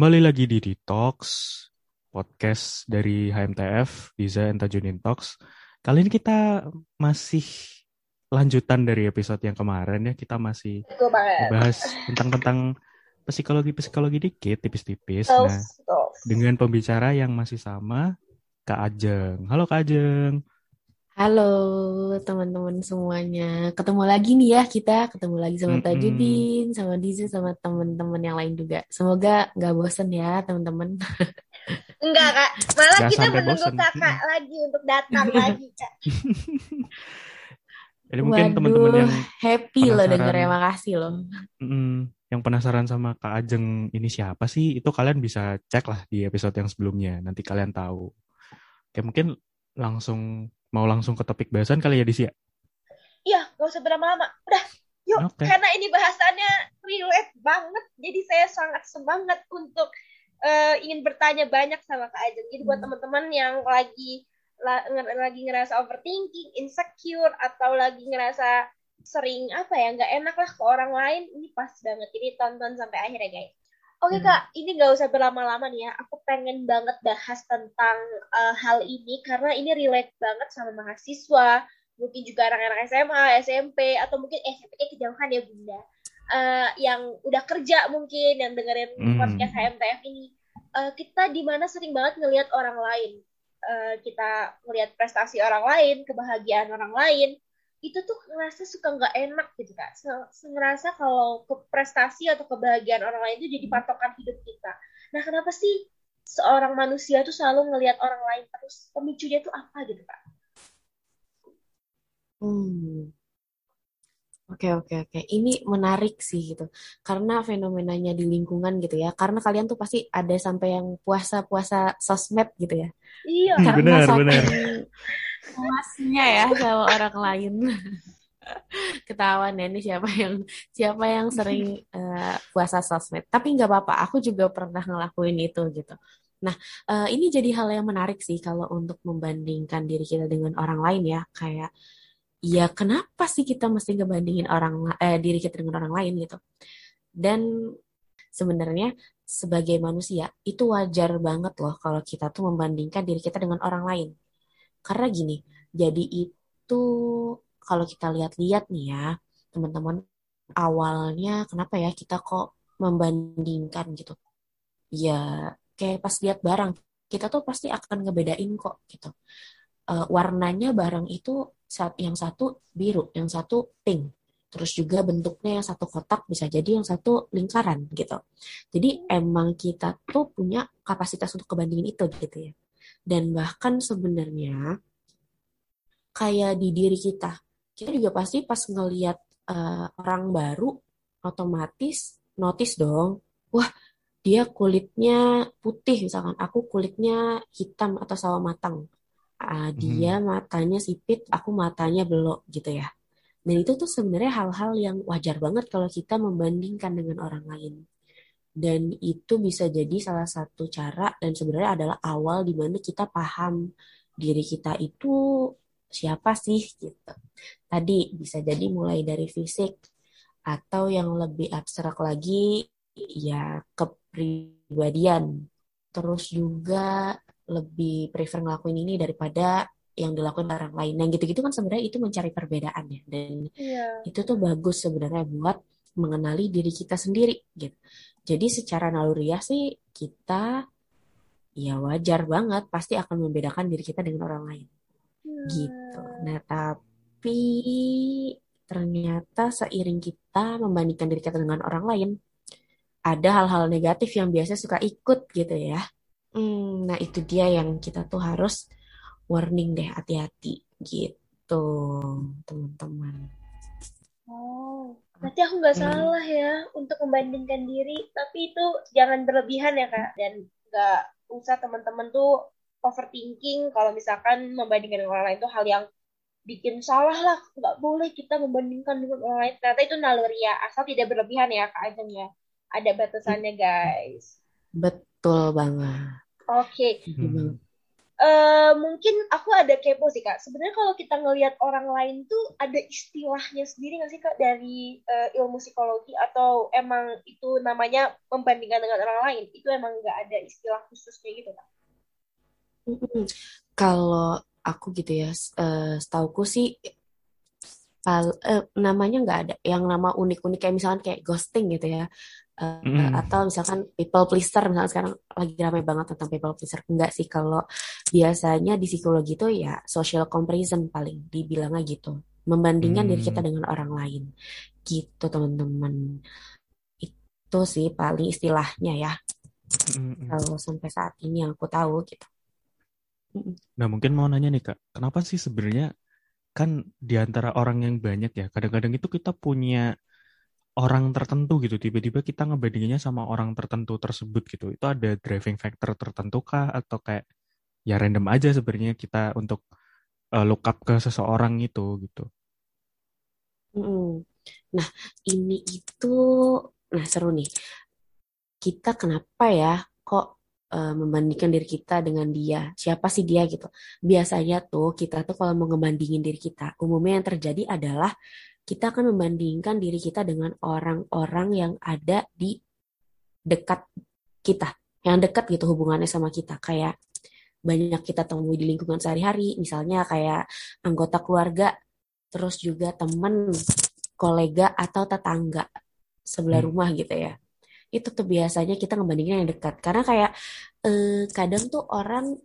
Kembali lagi di Detox, podcast dari HMTF, Diza and Tajuddin Talks. Kali ini kita masih lanjutan dari episode yang kemarin ya. Kita masih bahas tentang psikologi dikit, tipis-tipis. Nah, dengan pembicara yang masih sama, Kak Ajeng. Halo Kak Ajeng. Halo teman-teman semuanya. Ketemu lagi nih ya kita. Ketemu lagi sama Tajuddin, sama Diza, sama teman-teman yang lain juga. Semoga gak bosen ya teman-teman. Enggak Kak, malah gak kita menunggu bosen. Kakak lagi untuk datang lagi Kak. Jadi mungkin teman-teman yang happy loh dengernya, makasih loh. Yang penasaran sama Kak Ajeng ini siapa sih, itu kalian bisa cek lah di episode yang sebelumnya. Nanti kalian tahu. Oke, mungkin langsung ke topik bahasan kali ya, Dis ya? Iya, gak usah berlama-lama. Udah, yuk. Okay. Karena ini bahasannya relate banget. Jadi saya sangat semangat untuk ingin bertanya banyak sama Kak Ajeng. Jadi buat teman-teman yang lagi ngerasa overthinking, insecure, atau lagi ngerasa sering nggak enak lah ke orang lain, ini pas banget. Ini tonton sampai akhir ya, guys. Oke, Kak, ini nggak usah berlama-lama nih ya. Aku pengen banget bahas tentang hal ini karena ini relate banget sama mahasiswa, mungkin juga anak-anak SMA, SMP, atau mungkin SMP-nya kejauhan ya, Bunda. Yang udah kerja mungkin, yang dengerin podcast HMTF ini. Kita di mana sering banget ngelihat orang lain. Kita ngelihat prestasi orang lain, kebahagiaan orang lain. Itu tuh ngerasa suka nggak enak gitu Kak, ngerasa kalau prestasi atau kebahagiaan orang lain itu jadi patokan hidup kita. Nah, kenapa sih seorang manusia tuh selalu ngelihat orang lain terus? Pemicunya tuh apa gitu Kak? Oke. Ini menarik sih gitu. Karena fenomenanya di lingkungan gitu ya. Karena kalian tuh pasti ada sampai yang puasa-puasa sosmed gitu ya. Iya. Karena benar. Puasnya ya sama orang lain. Ketahuan ya ini siapa yang sering puasa sosmed. Tapi nggak apa-apa, aku juga pernah ngelakuin itu gitu. Nah, ini jadi hal yang menarik sih kalau untuk membandingkan diri kita dengan orang lain ya. Kayak, ya kenapa sih kita mesti ngebandingin diri kita dengan orang lain gitu. Dan sebenarnya sebagai manusia itu wajar banget loh kalau kita tuh membandingkan diri kita dengan orang lain. Karena gini, jadi itu kalau kita lihat-lihat nih ya, teman-teman, awalnya kenapa ya kita kok membandingkan gitu. Ya kayak pas lihat barang, kita tuh pasti akan ngebedain kok gitu. Warnanya barang itu yang satu biru, yang satu pink. Terus juga bentuknya yang satu kotak bisa jadi yang satu lingkaran gitu. Jadi emang kita tuh punya kapasitas untuk kebandingin itu gitu ya. Dan bahkan sebenarnya kayak di diri kita juga pasti pas ngelihat orang baru otomatis notice dong, wah dia kulitnya putih misalkan, aku kulitnya hitam atau sawo matang, dia matanya sipit, aku matanya belok gitu ya. Dan itu tuh sebenarnya hal-hal yang wajar banget kalau kita membandingkan dengan orang lain. Dan itu bisa jadi salah satu cara dan sebenarnya adalah awal di mana kita paham diri kita itu siapa sih gitu. Tadi bisa jadi mulai dari fisik atau yang lebih abstrak lagi ya kepribadian. Terus juga lebih prefer ngelakuin ini daripada yang dilakukan orang lain. Nah gitu-gitu kan sebenarnya itu mencari perbedaan ya. Dan itu tuh bagus sebenarnya buat mengenali diri kita sendiri gitu. Jadi secara naluriah sih kita ya wajar banget pasti akan membedakan diri kita dengan orang lain gitu. Nah tapi ternyata seiring kita membandingkan diri kita dengan orang lain, ada hal-hal negatif yang biasanya suka ikut gitu ya. Nah itu dia yang kita tuh harus warning deh, hati-hati gitu teman-teman. Berarti aku nggak salah ya untuk membandingkan diri, tapi itu jangan berlebihan ya Kak, dan nggak usah teman-teman tuh overthinking kalau misalkan membandingkan dengan orang lain itu hal yang bikin salah lah. Nggak boleh kita membandingkan dengan orang lain, ternyata itu naluri ya, asal tidak berlebihan ya Kak Ajeng ya, ada batasannya guys. Betul banget. Oke. mungkin aku ada kepo sih Kak. Sebenarnya kalau kita ngelihat orang lain tuh ada istilahnya sendiri nggak sih Kak dari ilmu psikologi, atau emang itu namanya membandingkan dengan orang lain itu emang nggak ada istilah khususnya gitu Kak? Kalau aku gitu ya, setauku sih namanya nggak ada yang nama unik-unik kayak misalkan kayak ghosting gitu ya, atau misalkan people pleaser, misalkan sekarang lagi ramai banget tentang people pleaser. Enggak sih, kalau biasanya di psikologi itu ya social comparison paling dibilangnya gitu, membandingkan diri kita dengan orang lain gitu teman-teman. Itu sih paling istilahnya ya, kalau sampai saat ini yang aku tahu gitu. Nah mungkin mau nanya nih Kak, kenapa sih sebenarnya kan di antara orang yang banyak ya, kadang-kadang itu kita punya orang tertentu gitu, tiba-tiba kita ngebandinginnya sama orang tertentu tersebut gitu. Itu ada driving factor tertentu kah, atau kayak ya random aja sebenarnya kita untuk look up ke seseorang itu gitu? Nah ini itu, nah seru nih, kita kenapa ya kok membandingkan diri kita dengan dia, siapa sih dia gitu. Biasanya tuh kita tuh kalau mau ngebandingin diri kita, umumnya yang terjadi adalah kita akan membandingkan diri kita dengan orang-orang yang ada di dekat kita, yang dekat gitu hubungannya sama kita, kayak banyak kita temui di lingkungan sehari-hari, misalnya kayak anggota keluarga, terus juga teman, kolega, atau tetangga sebelah rumah gitu ya. Itu tuh biasanya kita ngebandingin yang dekat. Karena kayak kadang tuh orang,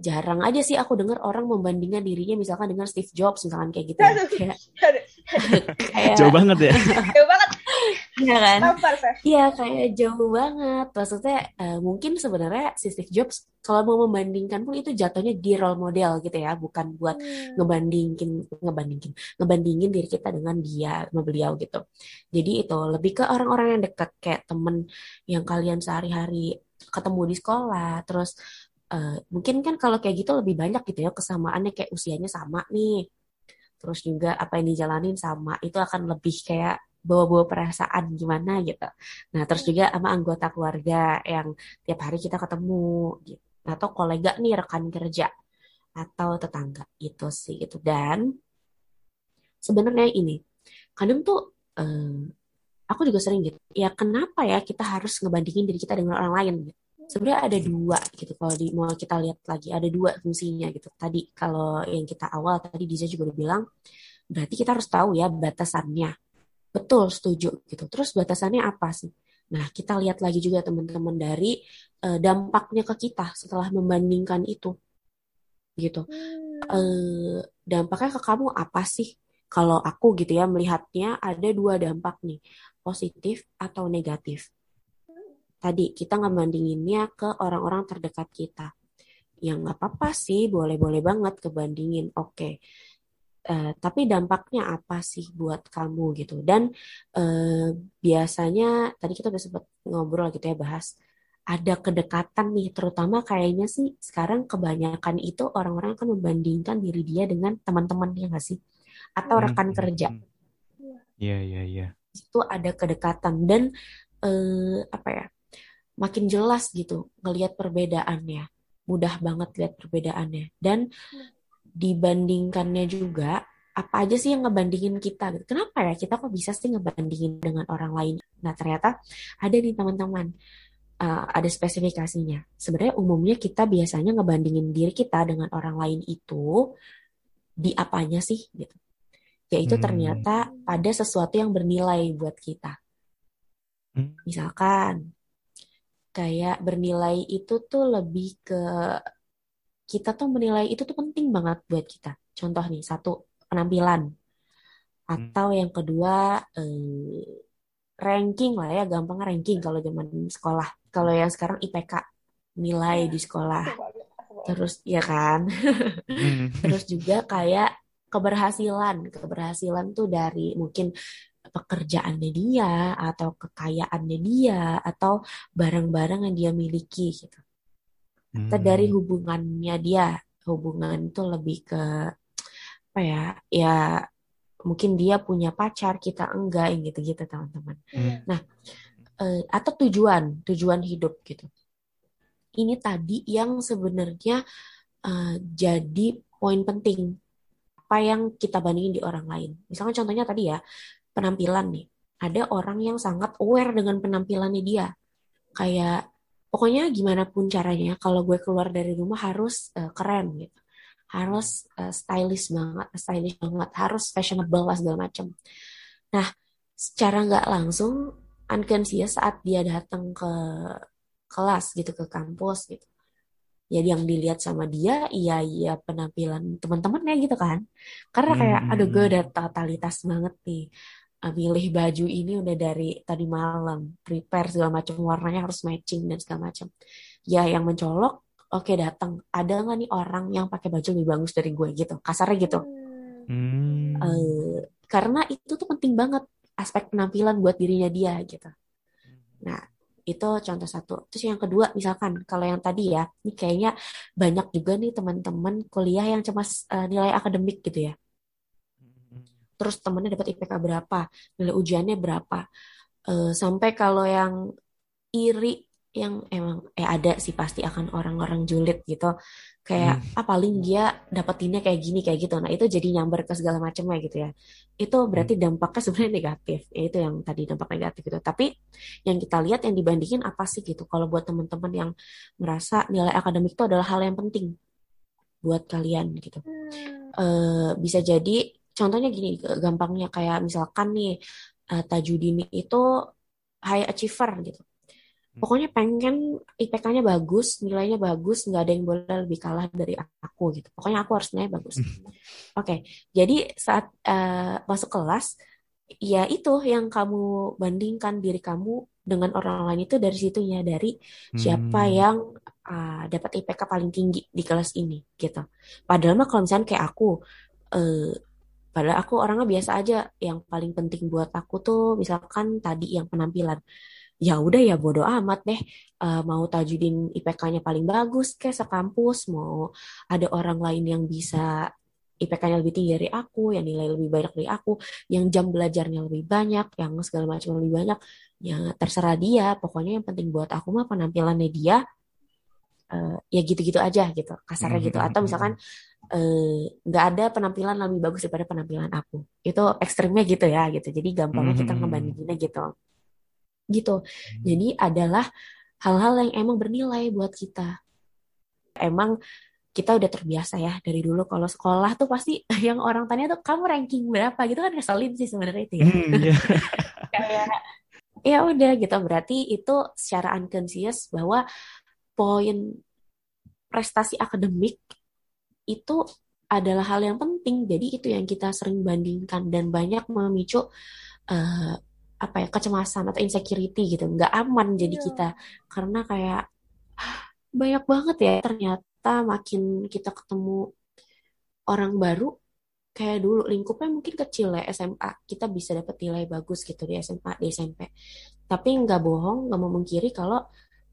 jarang aja sih aku dengar orang membandingkan dirinya misalkan dengan Steve Jobs misalkan kayak gitu. Kayak, jauh banget ya. Jauh banget. Iya kan? Iya, kayak jauh banget. Maksudnya mungkin sebenarnya si Steve Jobs kalau mau membandingkan pun itu jatuhnya di role model gitu ya, bukan buat ngebandingin diri kita dengan dia, sama beliau gitu. Jadi itu lebih ke orang-orang yang dekat, kayak temen yang kalian sehari-hari ketemu di sekolah, terus mungkin kan kalau kayak gitu lebih banyak gitu ya kesamaannya, kayak usianya sama nih, terus juga apa yang dijalanin sama, itu akan lebih kayak bawa-bawa perasaan gimana gitu. Nah terus juga sama anggota keluarga yang tiap hari kita ketemu gitu, atau kolega nih, rekan kerja, atau tetangga gitu sih gitu. Dan sebenarnya ini kadang tuh aku juga sering gitu ya, kenapa ya kita harus ngebandingin diri kita dengan orang lain gitu. Sebenarnya ada dua gitu, kalau mau kita lihat lagi ada dua fungsinya gitu. Tadi kalau yang kita awal tadi Diza juga udah bilang, berarti kita harus tahu ya batasannya. Betul, setuju gitu. Terus batasannya apa sih? Nah, kita lihat lagi juga teman-teman dari dampaknya ke kita setelah membandingkan itu. Gitu. Dampaknya ke kamu apa sih? Kalau aku gitu ya melihatnya ada dua dampak nih, positif atau negatif. Tadi kita ngebandinginnya ke orang-orang terdekat kita. Ya nggak apa-apa sih, boleh-boleh banget kebandingin. Oke. Tapi dampaknya apa sih buat kamu gitu. Dan biasanya tadi kita udah sempat ngobrol gitu ya, bahas ada kedekatan nih, terutama kayaknya sih sekarang kebanyakan itu orang-orang akan membandingkan diri dia dengan teman-temannya nggak sih, atau rekan kerja. Iya. Itu ada kedekatan dan apa ya, makin jelas gitu ngelihat perbedaannya, mudah banget lihat perbedaannya. Dan dibandingkannya juga, apa aja sih yang ngebandingin kita? Kenapa ya kita kok bisa sih ngebandingin dengan orang lain? Nah ternyata ada nih teman-teman, ada spesifikasinya. Sebenarnya umumnya kita biasanya ngebandingin diri kita dengan orang lain itu di apanya sih gitu? Yaitu ternyata pada sesuatu yang bernilai buat kita. Misalkan kayak bernilai itu tuh lebih ke kita tuh menilai itu tuh penting banget buat kita. Contoh nih, satu, penampilan. Atau yang kedua, ranking lah ya, gampang ranking kalau zaman sekolah. Kalau yang sekarang IPK, nilai di sekolah. Terus, ya kan? Terus juga kayak keberhasilan. Keberhasilan tuh dari mungkin pekerjaannya dia, atau kekayaannya dia, atau barang-barang yang dia miliki gitu. Atau dari hubungannya dia, hubungan itu lebih ke apa ya, ya mungkin dia punya pacar, kita enggak, gitu-gitu teman-teman. Nah, atau tujuan hidup gitu. Ini tadi yang sebenarnya jadi poin penting apa yang kita bandingin di orang lain. Misalkan contohnya tadi ya, penampilan nih. Ada orang yang sangat aware dengan penampilannya dia. Kayak pokoknya gimana pun caranya kalau gue keluar dari rumah harus keren gitu. Harus stylish banget, harus fashionable lah segala macam. Nah, secara nggak langsung unconscious saat dia datang ke kelas gitu, ke kampus gitu. Jadi yang dilihat sama dia, iya penampilan teman-temannya gitu kan. Karena kayak aduh gue udah totalitas banget nih. Milih baju ini udah dari tadi malam, prepare segala macam, warnanya harus matching dan segala macam. Ya yang mencolok, oke, datang. Ada nggak nih orang yang pakai baju lebih bagus dari gue gitu, kasarnya gitu. Karena itu tuh penting banget aspek penampilan buat dirinya dia gitu. Nah itu contoh satu. Terus yang kedua misalkan kalau yang tadi ya, ini kayaknya banyak juga nih teman-teman kuliah yang cemas nilai akademik gitu ya. Terus temannya dapat IPK berapa, nilai ujiannya berapa, sampai kalau yang iri yang emang ada sih pasti akan orang-orang julid gitu kayak paling dia dapetinnya kayak gini kayak gitu. Nah itu jadi nyamber ke segala macamnya gitu ya. Itu berarti dampaknya sebenarnya negatif ya, itu yang tadi dampak negatif gitu. Tapi yang kita lihat yang dibandingin apa sih gitu. Kalau buat teman-teman yang merasa nilai akademik itu adalah hal yang penting buat kalian gitu, bisa jadi contohnya gini gampangnya kayak misalkan nih Tajuddin itu high achiever gitu. Pokoknya pengen IPK-nya bagus, nilainya bagus, nggak ada yang boleh lebih kalah dari aku gitu. Pokoknya aku harus nilai bagus. Oke, jadi saat masuk kelas, ya itu yang kamu bandingkan diri kamu dengan orang lain itu dari situnya, dari siapa yang dapat IPK paling tinggi di kelas ini gitu. Padahal mah kalau misalnya kayak aku, padahal aku orangnya biasa aja. Yang paling penting buat aku tuh misalkan tadi yang penampilan. Ya udah ya bodo amat deh, mau Tajuddin IPK-nya paling bagus kayak sekampus, mau ada orang lain yang bisa IPK-nya lebih tinggi dari aku, yang nilai lebih banyak dari aku, yang jam belajarnya lebih banyak, yang segala macam lebih banyak, ya terserah dia. Pokoknya yang penting buat aku mah penampilannya dia, ya gitu-gitu aja gitu, kasarnya gitu. Atau misalkan nggak ada penampilan lebih bagus daripada penampilan aku. Itu ekstrimnya gitu ya gitu. Jadi gampangnya kita ngebandinginnya gitu. Jadi adalah hal-hal yang emang bernilai buat kita. Emang kita udah terbiasa ya dari dulu kalau sekolah tuh pasti yang orang tanya tuh kamu ranking berapa gitu kan, ngeselin sih sebenarnya itu ya. Kayak ya udah gitu, berarti itu secara unconscious bahwa poin prestasi akademik itu adalah hal yang penting. Jadi itu yang kita sering bandingkan dan banyak memicu kecemasan atau insecurity gitu, nggak aman jadi kita, karena kayak banyak banget ya ternyata makin kita ketemu orang baru, kayak dulu lingkupnya mungkin kecil ya, SMA kita bisa dapat nilai bagus gitu di SMA, di SMP, tapi nggak bohong, nggak memungkiri kalau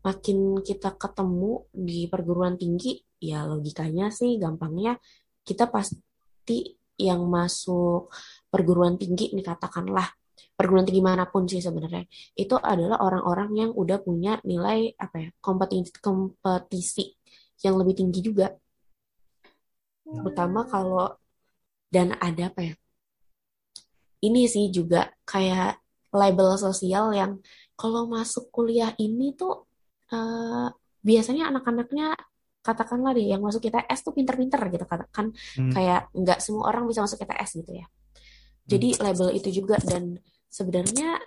makin kita ketemu di perguruan tinggi, ya logikanya sih gampangnya kita pasti yang masuk perguruan tinggi nih, katakanlah perguruan tinggi manapun sih sebenarnya, itu adalah orang-orang yang udah punya nilai kompetisi yang lebih tinggi juga, terutama kalau dan ada ini sih juga kayak label sosial yang kalau masuk kuliah ini tuh biasanya anak-anaknya katakanlah deh yang masuk ITS tuh pinter-pinter gitu kan, kayak nggak semua orang bisa masuk ITS gitu ya. Jadi label itu juga, dan sebenarnya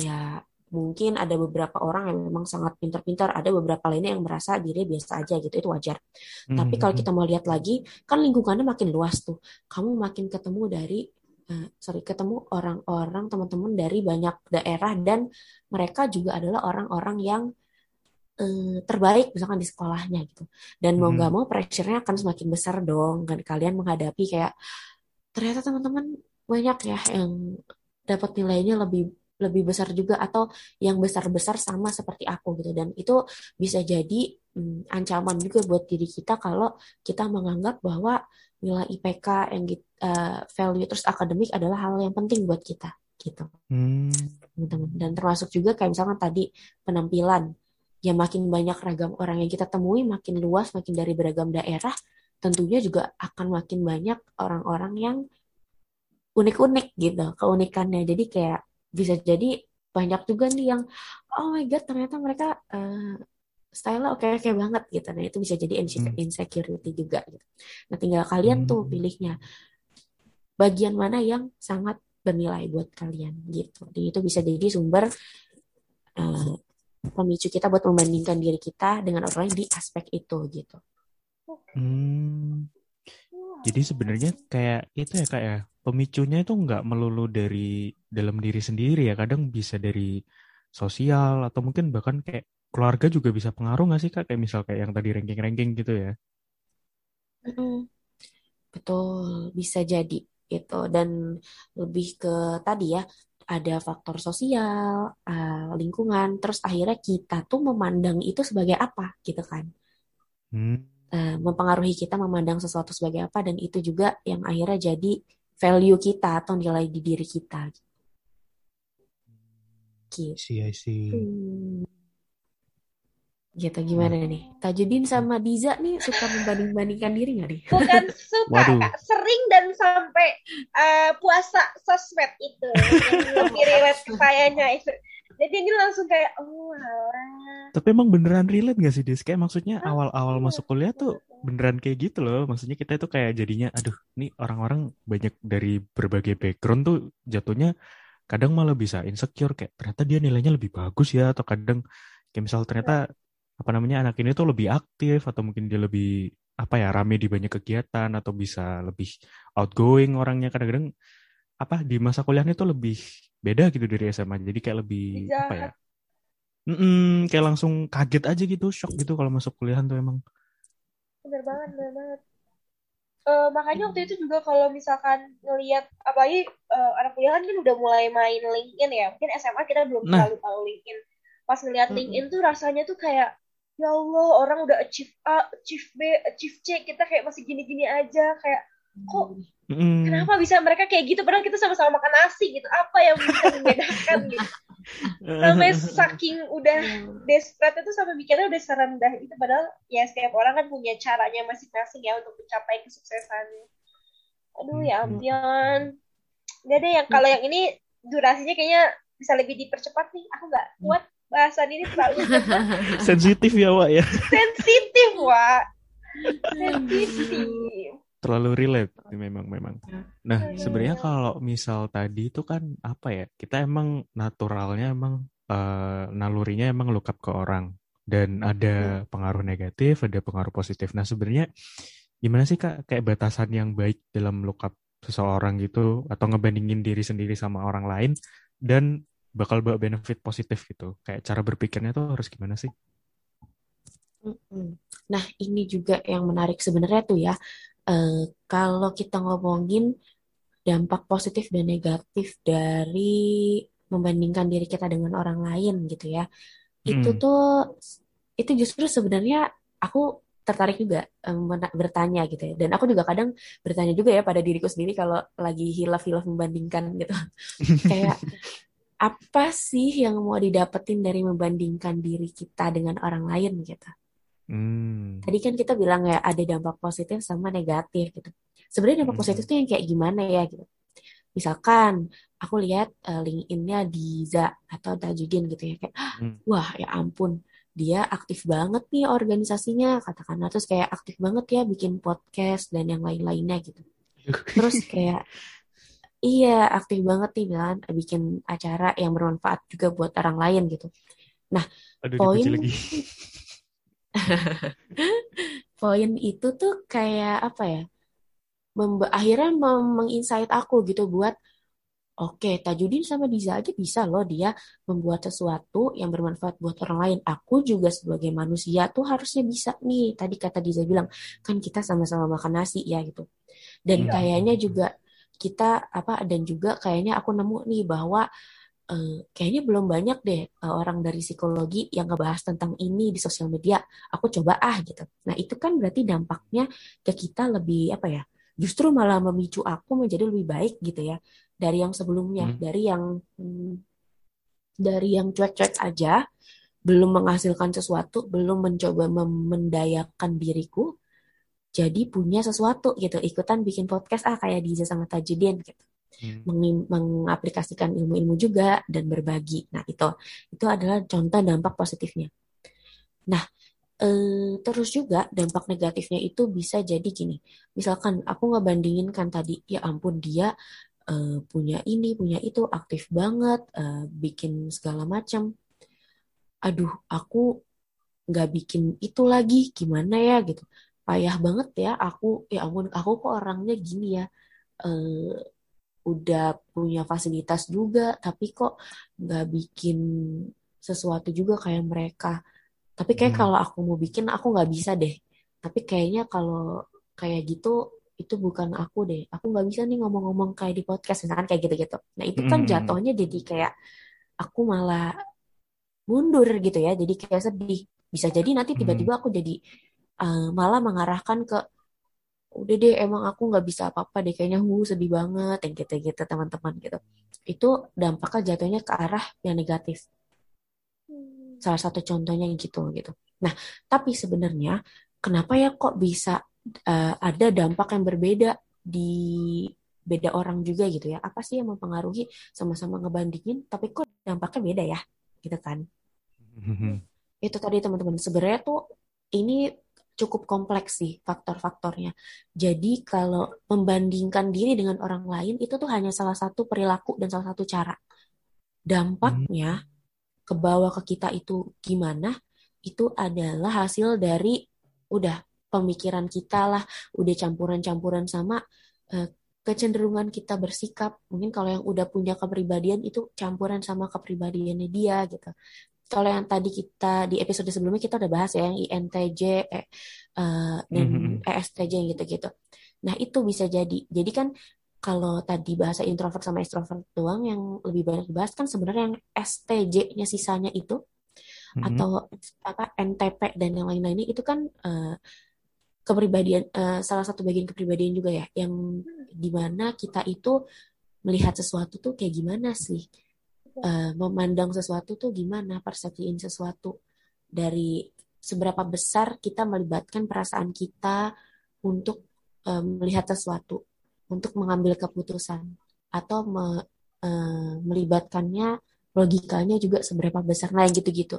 ya mungkin ada beberapa orang yang memang sangat pintar-pintar, ada beberapa lainnya yang merasa diri biasa aja gitu, itu wajar. Tapi kalau kita mau lihat lagi, kan lingkungannya makin luas tuh. Kamu makin ketemu ketemu orang-orang, teman-teman dari banyak daerah, dan mereka juga adalah orang-orang yang terbaik misalkan di sekolahnya gitu. Dan mau nggak mau pressure-nya akan semakin besar dong, kan kalian menghadapi kayak ternyata teman-teman banyak ya yang dapat nilainya lebih besar juga, atau yang besar-besar sama seperti aku gitu. Dan itu bisa jadi ancaman juga buat diri kita kalau kita menganggap bahwa nilai IPK yang value terus akademik adalah hal yang penting buat kita gitu. Dan termasuk juga kayak misalkan tadi penampilan, ya makin banyak ragam orang yang kita temui, makin luas, makin dari beragam daerah, tentunya juga akan makin banyak orang-orang yang unik-unik gitu, keunikannya. Jadi kayak bisa jadi banyak juga nih yang, oh my god, ternyata mereka style-nya oke-oke banget gitu. Nah itu bisa jadi insecurity juga gitu. Nah tinggal kalian tuh pilihnya bagian mana yang sangat bernilai buat kalian gitu. Jadi itu bisa jadi sumber pemicu kita buat membandingkan diri kita dengan orang lain di aspek itu gitu. Jadi sebenarnya kayak itu ya Kak ya, pemicunya itu nggak melulu dari dalam diri sendiri ya, kadang bisa dari sosial atau mungkin bahkan kayak keluarga juga bisa pengaruh nggak sih Kak, kayak misal kayak yang tadi ranking-ranking gitu ya? Betul, bisa jadi gitu. Dan lebih ke tadi ya, ada faktor sosial, lingkungan, terus akhirnya kita tuh memandang itu sebagai apa gitu kan. Mempengaruhi kita memandang sesuatu sebagai apa, dan itu juga yang akhirnya jadi value kita atau nilai di diri kita. Gitu. I see. Gitu, gimana nih? Tajuddin sama Diza nih suka membanding-bandingkan diri nggak nih? Bukan suka, Kak. Sering dan sampai puasa sosmed itu. Lebih relate ke sayanya itu. Jadi ini langsung kayak, oh alah. Tapi emang beneran relate nggak sih Dis? Kayak maksudnya awal-awal masuk kuliah tuh beneran kayak gitu loh. Maksudnya kita tuh kayak jadinya, aduh nih orang-orang banyak dari berbagai background tuh jatuhnya kadang malah bisa insecure. Kayak ternyata dia nilainya lebih bagus ya. Atau kadang kayak misal ternyata anak ini tuh lebih aktif, atau mungkin dia lebih rame di banyak kegiatan, atau bisa lebih outgoing orangnya. Kadang-kadang di masa kuliahnya tuh lebih beda gitu dari SMA. Jadi kayak lebih kayak langsung kaget aja gitu, shock gitu kalau masuk kuliahan tuh emang. Bener banget. Makanya waktu itu juga kalau misalkan ngelihat apalagi anak kuliahan kan udah mulai main LinkedIn ya. Mungkin SMA kita belum terlalu tahu LinkedIn. Pas ngeliat LinkedIn tuh rasanya tuh kayak, ya Allah, orang udah achieve A, achieve B, achieve C, kita kayak masih gini-gini aja, kayak kok kenapa bisa mereka kayak gitu, padahal kita sama-sama makan nasi gitu, apa yang bisa membedakan gitu. Sampai saking udah desperate itu, sampai mikirnya udah serendah itu, padahal ya setiap orang kan punya caranya masing-masing ya untuk mencapai kesuksesannya. Aduh ya ampun. Gak ada yang, kalau yang ini durasinya kayaknya bisa lebih dipercepat nih, aku gak kuat. Bahasan ini terlalu sensitif ya, Wak ya. Sensitif. Terlalu relate memang. Nah, sebenarnya kalau misal tadi itu kan kita emang naturalnya emang nalurinya emang look up ke orang, dan ada pengaruh negatif, ada pengaruh positif. Nah, sebenarnya gimana sih Kak kayak batasan yang baik dalam look up seseorang gitu, atau ngebandingin diri sendiri sama orang lain dan bakal bawa benefit positif gitu. Kayak cara berpikirnya tuh harus gimana sih? Nah, ini juga yang menarik sebenarnya tuh ya. Kalau kita ngomongin dampak positif dan negatif dari membandingkan diri kita dengan orang lain gitu ya. Itu justru sebenarnya aku tertarik juga bertanya gitu ya. Dan aku juga kadang bertanya juga ya pada diriku sendiri kalau lagi hilaf-hilaf membandingkan gitu. Kayak apa sih yang mau didapetin dari membandingkan diri kita dengan orang lain gitu. Tadi kan kita bilang ya ada dampak positif sama negatif gitu. Sebenarnya dampak positif tuh yang kayak gimana ya gitu. Misalkan aku lihat LinkedIn-nya Diza atau Tajuddin gitu ya, kayak wah ya ampun, dia aktif banget nih organisasinya katakanlah, terus kayak aktif banget ya bikin podcast dan yang lain-lainnya gitu. Terus kayak iya, aktif banget nih kan, bikin acara yang bermanfaat juga buat orang lain gitu. Nah, poin itu tuh kayak akhirnya menginsight aku gitu buat, oke, Tajuddin sama Diza aja bisa loh dia membuat sesuatu yang bermanfaat buat orang lain. Aku juga sebagai manusia tuh harusnya bisa nih. Tadi kata Diza bilang, kan kita sama-sama makan nasi ya gitu. Dan kayaknya juga kita dan juga kayaknya aku nemu nih bahwa kayaknya belum banyak deh orang dari psikologi yang ngebahas tentang ini di sosial media. Aku coba gitu. Nah, itu kan berarti dampaknya ke kita lebih justru malah memicu aku menjadi lebih baik gitu ya dari yang sebelumnya, dari yang cuek-cuek aja belum menghasilkan sesuatu, belum mencoba memendayakan diriku, jadi punya sesuatu gitu. Ikutan bikin podcast kayak Diza sama Tajuddin gitu. Mengaplikasikan ilmu-ilmu juga dan berbagi. Nah, itu adalah contoh dampak positifnya. Nah, terus juga dampak negatifnya itu bisa jadi gini. Misalkan aku ngebandinginkan tadi, ya ampun dia punya ini, punya itu, aktif banget, bikin segala macam. Aduh, aku nggak bikin itu lagi, gimana ya gitu. Payah banget ya, aku kok orangnya gini ya. Udah punya fasilitas juga, tapi kok nggak bikin sesuatu juga kayak mereka. Tapi kayak kalau aku mau bikin, aku nggak bisa deh. Tapi kayaknya kalau kayak gitu, itu bukan aku deh. Aku nggak bisa nih ngomong-ngomong kayak di podcast, misalkan kayak gitu-gitu. Nah itu kan jatuhnya jadi kayak aku malah mundur gitu ya. Jadi kayak sedih. Bisa jadi nanti tiba-tiba aku jadi malah mengarahkan ke, udah deh emang aku nggak bisa apa-apa deh. Kayaknya sedih banget, yang gitu-gitu teman-teman gitu. Itu dampaknya jatuhnya ke arah yang negatif. Salah satu contohnya gitu. Nah, tapi sebenarnya kenapa ya kok bisa ada dampak yang berbeda di beda orang juga gitu ya? Apa sih yang mempengaruhi? Sama-sama ngebandingin, tapi kok dampaknya beda ya? Gitu kan? Itu tadi teman-teman, sebenarnya tuh ini cukup kompleks sih faktor-faktornya. Jadi kalau membandingkan diri dengan orang lain itu tuh hanya salah satu perilaku dan salah satu cara. Dampaknya ke bawah ke kita itu gimana, itu adalah hasil dari udah pemikiran kita lah, udah campuran-campuran sama kecenderungan kita bersikap. Mungkin kalau yang udah punya kepribadian itu campuran sama kepribadiannya dia gitu. Kalau yang tadi kita di episode sebelumnya kita udah bahas ya, yang INTJ dan ESTJ yang gitu-gitu. Nah itu bisa jadi. Jadi kan kalau tadi bahasa introvert sama extrovert doang yang lebih banyak dibahas, kan sebenarnya yang STJ-nya sisanya itu atau NTP dan yang lain-lainnya itu kan kepribadian, salah satu bagian kepribadian juga ya, yang dimana kita itu melihat sesuatu tuh kayak gimana sih, memandang sesuatu tuh gimana, persepsiin sesuatu, dari seberapa besar kita melibatkan perasaan kita untuk melihat sesuatu, untuk mengambil keputusan, atau melibatkannya logikanya juga seberapa besar, nah gitu-gitu.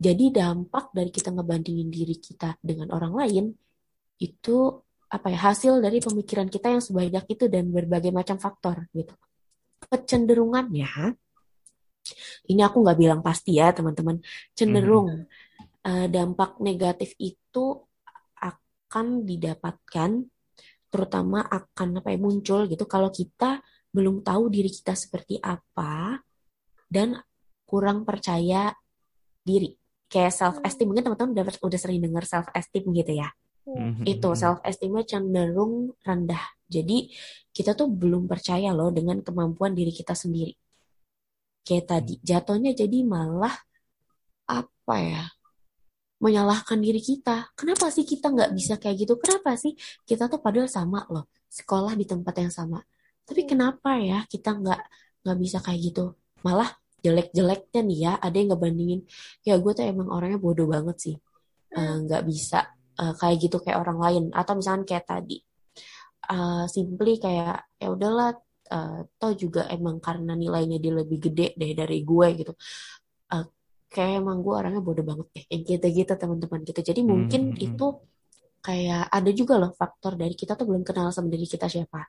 Jadi dampak dari kita ngebandingin diri kita dengan orang lain itu hasil dari pemikiran kita yang sebanyak itu dan berbagai macam faktor gitu. Kecenderungannya ini aku nggak bilang pasti ya teman-teman, cenderung dampak negatif itu akan didapatkan terutama akan muncul gitu kalau kita belum tahu diri kita seperti apa dan kurang percaya diri. Kayak self esteem, mungkin teman-teman udah sering dengar self esteem gitu ya. Itu self esteemnya cenderung rendah. Jadi kita tuh belum percaya loh dengan kemampuan diri kita sendiri. Kayak tadi jatuhnya jadi malah menyalahkan diri kita. Kenapa sih kita nggak bisa kayak gitu? Kenapa sih kita tuh padahal sama loh, sekolah di tempat yang sama. Tapi kenapa ya kita nggak bisa kayak gitu? Malah jelek-jeleknya nih ya, ada yang ngebandingin. Ya gue tuh emang orangnya bodoh banget sih, nggak bisa kayak gitu kayak orang lain. Atau misalkan kayak tadi, simply kayak ya udahlah, toh juga emang karena nilainya dia lebih gede deh dari gue gitu. Kayak emang gue orangnya bodoh banget deh, yang gitu-gitu teman-teman gitu. Jadi mungkin itu kayak ada juga loh faktor dari kita tuh belum kenal sama diri kita siapa.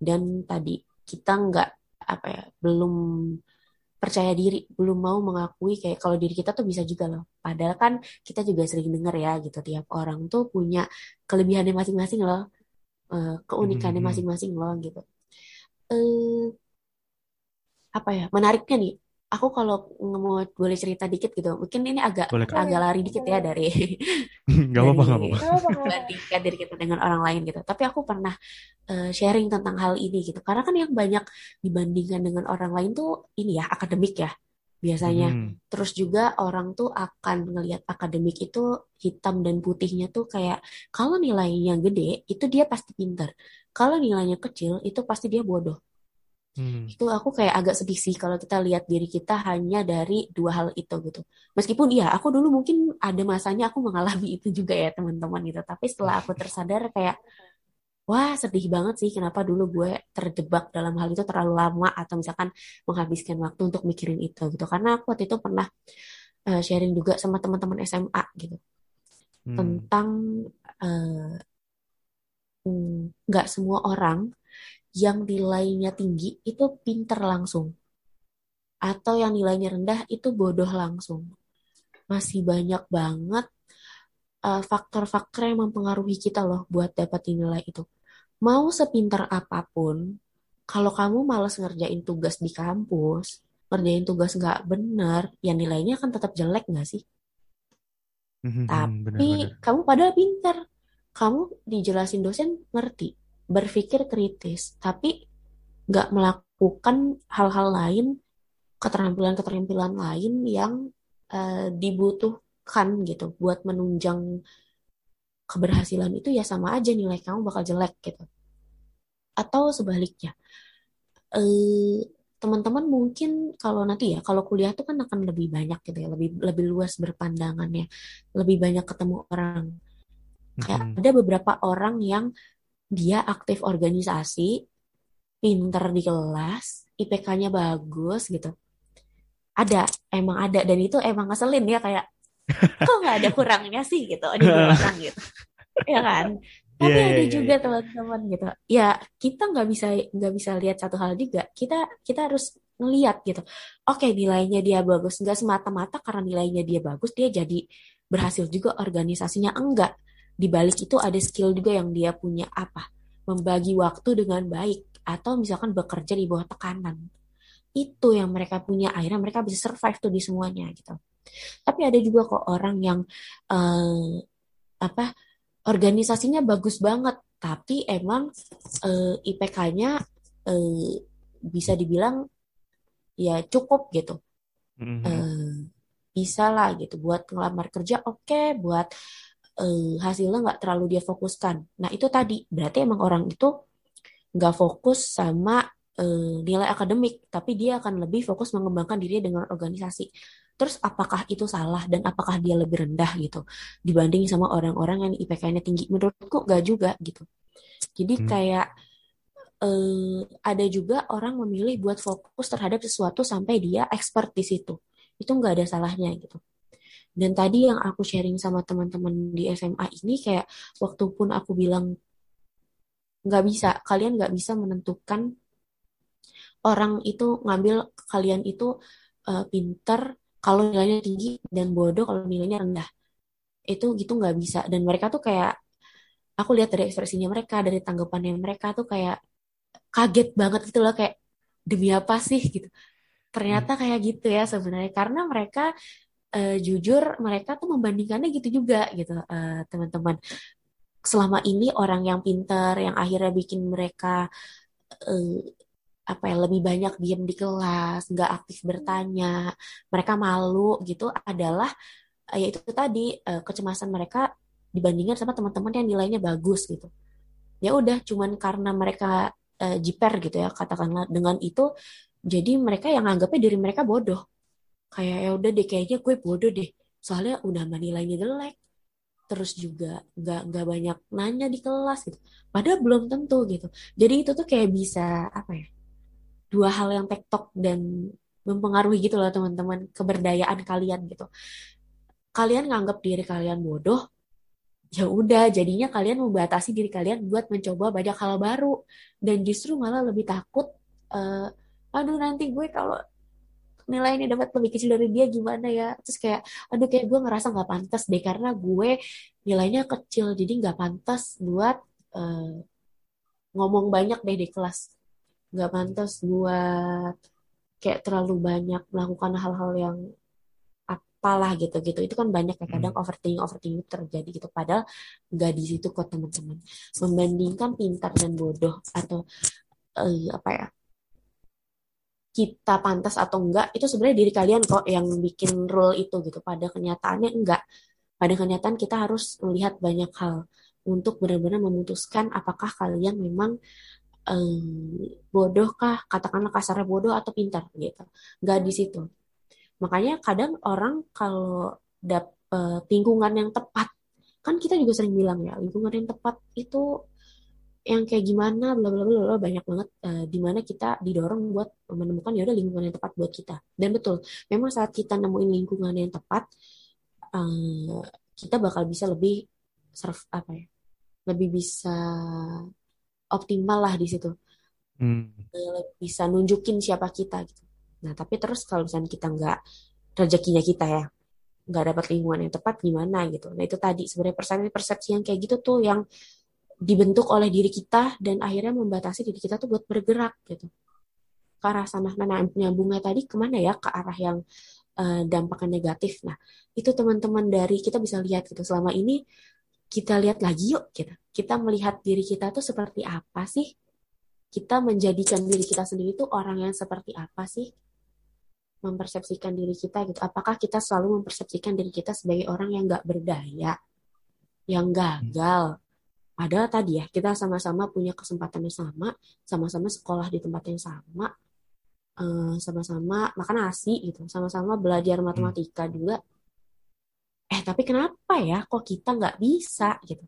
Dan tadi kita nggak belum percaya diri, belum mau mengakui kayak kalau diri kita tuh bisa juga loh. Padahal kan kita juga sering dengar ya gitu, tiap orang tuh punya kelebihannya masing-masing loh, keunikannya masing-masing loh gitu. Menariknya nih. Aku kalau mau boleh cerita dikit gitu, mungkin ini agak lari dikit ya dari bandingkan diri kita dengan orang lain gitu. Tapi aku pernah sharing tentang hal ini gitu. Karena kan yang banyak dibandingkan dengan orang lain tuh ini ya, akademik ya biasanya. Terus juga orang tuh akan ngelihat akademik itu hitam dan putihnya tuh kayak kalau nilainya gede itu dia pasti pintar, kalau nilainya kecil itu pasti dia bodoh. Itu aku kayak agak sedih sih kalau kita lihat diri kita hanya dari dua hal itu gitu. Meskipun iya, aku dulu mungkin ada masanya aku mengalami itu juga ya teman-teman gitu. Tapi setelah aku tersadar kayak, wah sedih banget sih kenapa dulu gue terjebak dalam hal itu terlalu lama atau misalkan menghabiskan waktu untuk mikirin itu gitu. Karena aku waktu itu pernah sharing juga sama teman-teman SMA gitu. Tentang nggak semua orang yang nilainya tinggi itu pinter langsung, atau yang nilainya rendah itu bodoh langsung. Masih banyak banget faktor-faktor yang mempengaruhi kita loh buat dapetin nilai itu. Mau sepinter apapun, kalau kamu malas ngerjain tugas di kampus, ngerjain tugas nggak bener, ya nilainya akan tetap jelek nggak sih? Tapi bener. Kamu padahal pinter, kamu dijelasin dosen ngerti, berpikir kritis, tapi nggak melakukan hal-hal lain, keterampilan-keterampilan lain yang dibutuhkan gitu buat menunjang keberhasilan itu, ya sama aja nilai kamu bakal jelek gitu. Atau sebaliknya, teman-teman mungkin kalau nanti ya kalau kuliah tuh kan akan lebih banyak gitu ya, lebih luas berpandangannya, lebih banyak ketemu orang. Kayak ada beberapa orang yang dia aktif organisasi, pinter di kelas, IPK-nya bagus gitu. Ada, emang ada. Dan itu emang ngeselin ya, kayak kok gak ada kurangnya sih gitu di belakang gitu. Ya kan? Tapi ada juga teman-teman gitu. Ya kita gak bisa lihat satu hal juga. Kita harus ngelihat gitu. Oke, nilainya dia bagus. Gak semata-mata karena nilainya dia bagus, dia jadi berhasil juga organisasinya. Enggak. Di balik itu ada skill juga yang dia punya, apa? Membagi waktu dengan baik, atau misalkan bekerja di bawah tekanan. Itu yang mereka punya, akhirnya mereka bisa survive tuh di semuanya gitu. Tapi ada juga kok orang yang organisasinya bagus banget, tapi emang IPK-nya bisa dibilang ya cukup gitu. Bisa lah gitu buat ngelamar kerja, oke, buat hasilnya nggak terlalu dia fokuskan. Nah itu tadi, berarti emang orang itu nggak fokus sama nilai akademik, tapi dia akan lebih fokus mengembangkan dirinya dengan organisasi. Terus apakah itu salah dan apakah dia lebih rendah gitu dibanding sama orang-orang yang IPK-nya tinggi? Menurutku nggak juga gitu. Jadi kayak ada juga orang memilih buat fokus terhadap sesuatu sampai dia expert di situ. Itu nggak ada salahnya gitu. Dan tadi yang aku sharing sama teman-teman di SMA ini kayak waktu pun aku bilang kalian nggak bisa menentukan orang itu ngambil kalian itu pinter kalau nilainya tinggi dan bodoh kalau nilainya rendah. Itu gitu nggak bisa. Dan mereka tuh kayak aku lihat dari ekspresinya mereka, dari tanggapannya mereka tuh kayak kaget banget gitu loh, kayak demi apa sih gitu. Ternyata kayak gitu ya sebenarnya, karena mereka jujur mereka tuh membandingkannya gitu juga gitu teman-teman. Selama ini orang yang pintar yang akhirnya bikin mereka lebih banyak diam di kelas, nggak aktif bertanya, mereka malu gitu adalah yaitu tadi kecemasan mereka dibandingkan sama teman-teman yang nilainya bagus gitu. Ya udah, cuman karena mereka jiper gitu ya katakanlah, dengan itu jadi mereka yang anggapnya diri mereka bodoh. Kayak ya udah deh, kayaknya gue bodoh deh soalnya udah nilainya jelek, terus juga nggak banyak nanya di kelas gitu, padahal belum tentu gitu. Jadi itu tuh kayak bisa dua hal yang tektok dan mempengaruhi gitu loh teman-teman keberdayaan kalian gitu. Kalian nganggap diri kalian bodoh, ya udah jadinya kalian membatasi diri kalian buat mencoba banyak hal baru, dan justru malah lebih takut aduh nanti gue kalau nilainya dapat lebih kecil dari dia gimana ya. Terus kayak aduh kayak gue ngerasa gak pantas deh karena gue nilainya kecil, jadi gak pantas buat ngomong banyak deh di kelas, gak pantas buat kayak terlalu banyak melakukan hal-hal yang apalah gitu-gitu. Itu kan banyak ya kadang overthinking terjadi gitu, padahal gak di situ kok teman-teman. Membandingkan pintar dan bodoh atau kita pantas atau enggak, itu sebenarnya diri kalian kok yang bikin rule itu gitu. Pada kenyataannya enggak. Pada kenyataan kita harus melihat banyak hal untuk benar-benar memutuskan apakah kalian memang bodoh kah, katakanlah kasarnya bodoh atau pintar gitu, nggak di situ. Makanya kadang orang kalau dapet lingkungan yang tepat, kan kita juga sering bilang ya, lingkungan yang tepat itu yang kayak gimana, bla bla bla, banyak banget dimana kita didorong buat menemukan ya udah lingkungan yang tepat buat kita. Dan betul, memang saat kita nemuin lingkungan yang tepat, kita bakal bisa lebih lebih bisa optimal lah di situ, bisa nunjukin siapa kita gitu. Nah tapi terus kalau misalnya kita nggak, rezekinya kita ya nggak dapat lingkungan yang tepat gimana gitu. Nah itu tadi sebenarnya persepsi yang kayak gitu tuh yang dibentuk oleh diri kita dan akhirnya membatasi diri kita tuh buat bergerak gitu ke arah sana. Nah nyambungnya tadi kemana ya, ke arah yang dampaknya negatif. Nah itu teman-teman dari kita bisa lihat gitu, selama ini kita lihat lagi yuk gitu. Kita melihat diri kita tuh seperti apa sih, kita menjadikan diri kita sendiri tuh orang yang seperti apa sih, mempersepsikan diri kita gitu. Apakah kita selalu mempersepsikan diri kita sebagai orang yang gak berdaya, yang gagal? Padahal tadi ya, kita sama-sama punya kesempatan yang sama, sama-sama sekolah di tempat yang sama, sama-sama makan nasi gitu, sama-sama belajar matematika juga. Tapi kenapa ya kok kita nggak bisa gitu?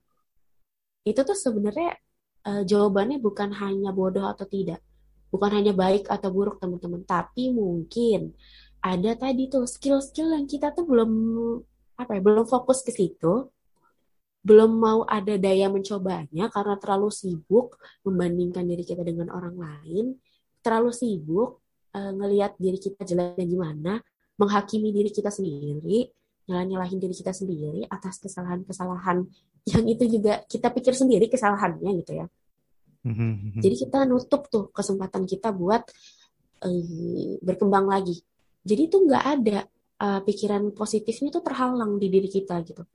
Itu tuh sebenarnya jawabannya bukan hanya bodoh atau tidak, bukan hanya baik atau buruk teman-teman, tapi mungkin ada tadi tuh skill-skill yang kita tuh belum fokus ke situ. Belum mau ada daya mencobanya karena terlalu sibuk membandingkan diri kita dengan orang lain, terlalu sibuk ngelihat diri kita jeleknya gimana, menghakimi diri kita sendiri, nyalahin diri kita sendiri atas kesalahan-kesalahan yang itu juga kita pikir sendiri kesalahannya gitu ya. Jadi kita nutup tuh kesempatan kita buat berkembang lagi. Jadi tuh nggak ada pikiran positifnya tuh terhalang di diri kita gitu.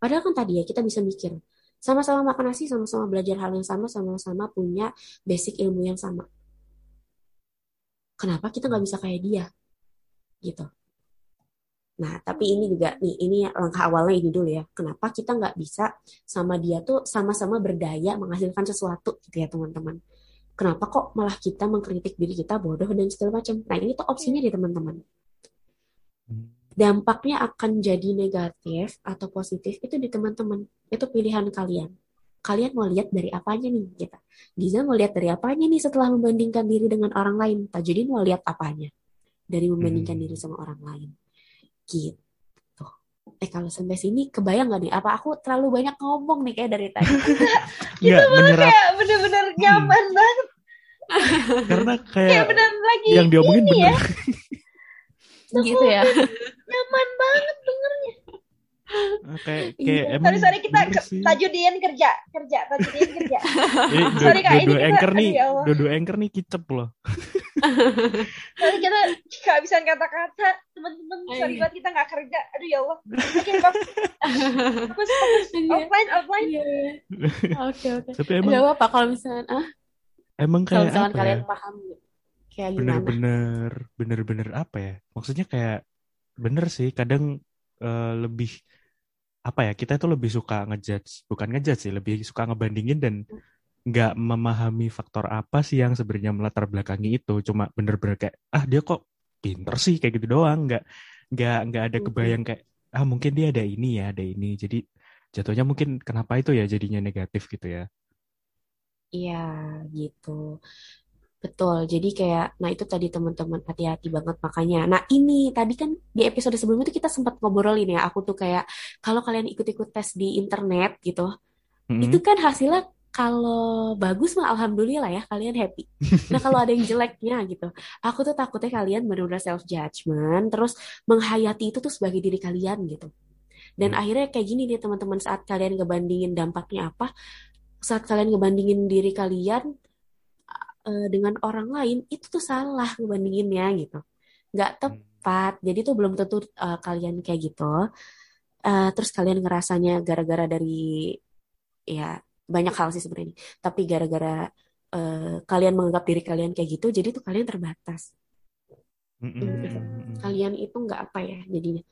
Padahal kan tadi ya kita bisa mikir, sama-sama makan nasi, sama-sama belajar hal yang sama, sama-sama punya basic ilmu yang sama. Kenapa kita nggak bisa kayak dia? Gitu. Nah, tapi ini juga, nih ini langkah awalnya ini dulu ya. Kenapa kita nggak bisa sama dia tuh sama-sama berdaya menghasilkan sesuatu gitu ya teman-teman. Kenapa kok malah kita mengkritik diri kita bodoh dan segala macam. Nah, ini tuh opsinya deh teman-teman. Dampaknya akan jadi negatif atau positif itu di teman-teman. Itu pilihan kalian. Kalian mau lihat dari apanya nih? Gitu. Diza mau lihat dari apanya nih setelah membandingkan diri dengan orang lain? Tajuddin mau lihat apanya dari membandingkan diri sama orang lain? Gitu. Kalau sampai sini kebayang gak nih? Apa aku terlalu banyak ngomong nih kayak dari tadi? Gitu banget kayak bener-bener nyaman banget. Karena kayak yang diomongin bener. Ya? Gitu ya. Nyaman banget dengernya. Kayak emang. Sorry kita Tajuddin kerja. Sorry Kak, ini dua anchor nih kicep loh. Sorry kita kehabisan kata-kata, teman-teman. Sorry buat kita enggak kerja. Aduh ya Allah. Oke, Bang. Offline. Oke. Tapi emang enggak apa kalau misalnya emang kayak kalau kalian paham gitu. Bener-bener apa ya? Maksudnya kayak bener sih kadang lebih apa ya, kita itu lebih suka bukan ngejudge sih, lebih suka ngebandingin dan gak memahami faktor apa sih yang sebenarnya melatar belakangi itu. Cuma bener-bener kayak dia kok pinter sih kayak gitu doang, gak ada kebayang kayak mungkin dia ada ini. Jadi jatuhnya mungkin kenapa itu ya jadinya negatif gitu ya. Iya gitu. Betul, jadi kayak, nah itu tadi teman-teman hati-hati banget makanya. Nah ini tadi kan di episode sebelumnya tuh kita sempat ngobrolin ya, aku tuh kayak kalau kalian ikut-ikut tes di internet gitu, itu kan hasilnya kalau bagus mah alhamdulillah ya kalian happy. Nah kalau ada yang jeleknya gitu, aku tuh takutnya kalian benar-benar self-judgment, terus menghayati itu tuh sebagai diri kalian gitu. Dan akhirnya kayak gini nih teman-teman, saat kalian ngebandingin dampaknya apa, saat kalian ngebandingin diri kalian dengan orang lain, itu tuh salah ngebandinginnya gitu, gak tepat. Jadi tuh belum tentu kalian kayak gitu terus kalian ngerasanya gara-gara dari ya banyak hal sih sebenarnya, tapi gara-gara kalian menganggap diri kalian kayak gitu, jadi tuh kalian terbatas. Kalian itu gak apa ya jadinya,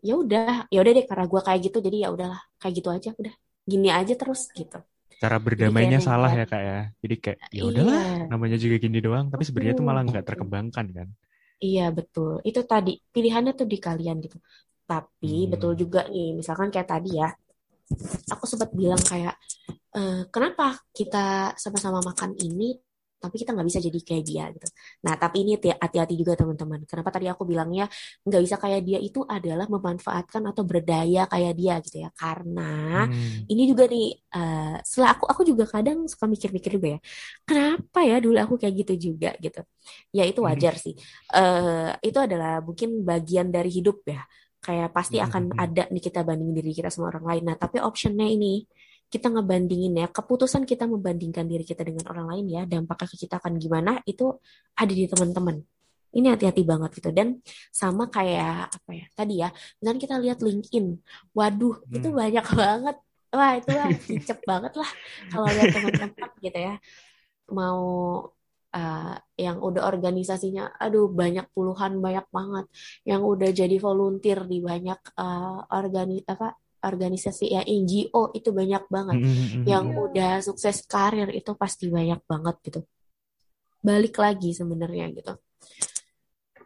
ya udah deh karena gue kayak gitu, jadi ya udahlah kayak gitu aja, udah gini aja terus gitu. cara berdamainya salah ya Kak ya. Jadi kayak ya udahlah, iya, namanya juga gini doang, tapi sebenarnya tuh malah nggak terkembangkan kan. Iya betul, itu tadi pilihannya tuh di kalian gitu. Tapi betul juga nih, misalkan kayak tadi ya, aku sempat bilang kayak kenapa kita sama-sama makan ini, tapi kita nggak bisa jadi kayak dia gitu. Nah, tapi ini hati-hati juga teman-teman. Kenapa tadi aku bilangnya nggak bisa kayak dia itu adalah memanfaatkan atau berdaya kayak dia gitu ya. Karena ini juga nih, setelah aku juga kadang suka mikir-mikir juga ya. Kenapa ya dulu aku kayak gitu juga gitu. Ya itu wajar sih. Itu adalah mungkin bagian dari hidup ya. Kayak pasti akan ada nih kita bandingin diri kita sama orang lain. Nah, tapi optionnya ini, kita ngebandingin ya, keputusan kita membandingkan diri kita dengan orang lain ya, dampaknya ke kita akan gimana, itu ada di teman-teman. Ini hati-hati banget gitu. Dan sama kayak, apa ya, tadi ya, misalkan kita lihat LinkedIn, waduh, itu banyak banget, wah itu lah, kicep banget lah, kalau lihat teman-teman gitu ya, mau yang udah organisasinya, aduh banyak puluhan, banyak banget, yang udah jadi volunteer di banyak organisasi ya NGO itu banyak banget, yang udah sukses karir itu pasti banyak banget gitu. Balik lagi sebenarnya gitu,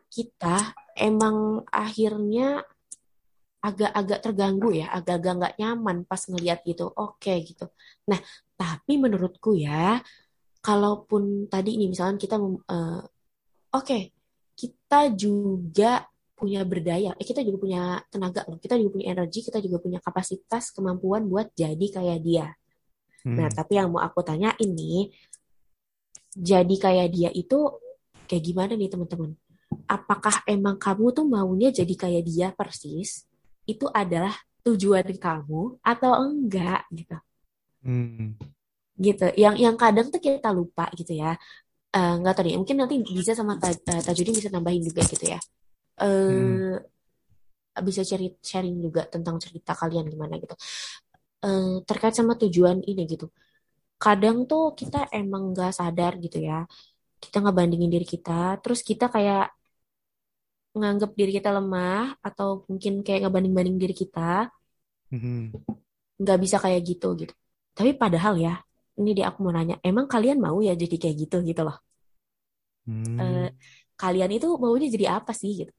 kita emang akhirnya agak-agak terganggu ya, agak-agak nggak nyaman pas ngelihat gitu. Oke gitu. Nah tapi menurutku ya, kalaupun tadi ini misalkan kita kita juga punya berdaya, kita juga punya tenaga loh, kita juga punya energi, kita juga punya kapasitas, kemampuan buat jadi kayak dia. Nah, tapi yang mau aku tanya ini, jadi kayak dia itu kayak gimana nih teman-teman? Apakah emang kamu tuh maunya jadi kayak dia persis? Itu adalah tujuan kamu atau enggak gitu? Gitu. Yang kadang tuh kita lupa gitu ya. Enggak tahu nih, mungkin nanti bisa sama Tajuddin bisa nambahin juga gitu ya. Bisa sharing juga tentang cerita kalian gimana gitu, terkait sama tujuan ini gitu. Kadang tuh kita emang gak sadar gitu ya, kita ngebandingin diri kita, terus kita kayak nganggap diri kita lemah, atau mungkin kayak ngebanding-banding diri kita gak bisa kayak gitu gitu. Tapi padahal ya, ini dia aku mau nanya, emang kalian mau ya jadi kayak gitu gitu loh? Kalian itu maunya jadi apa sih gitu?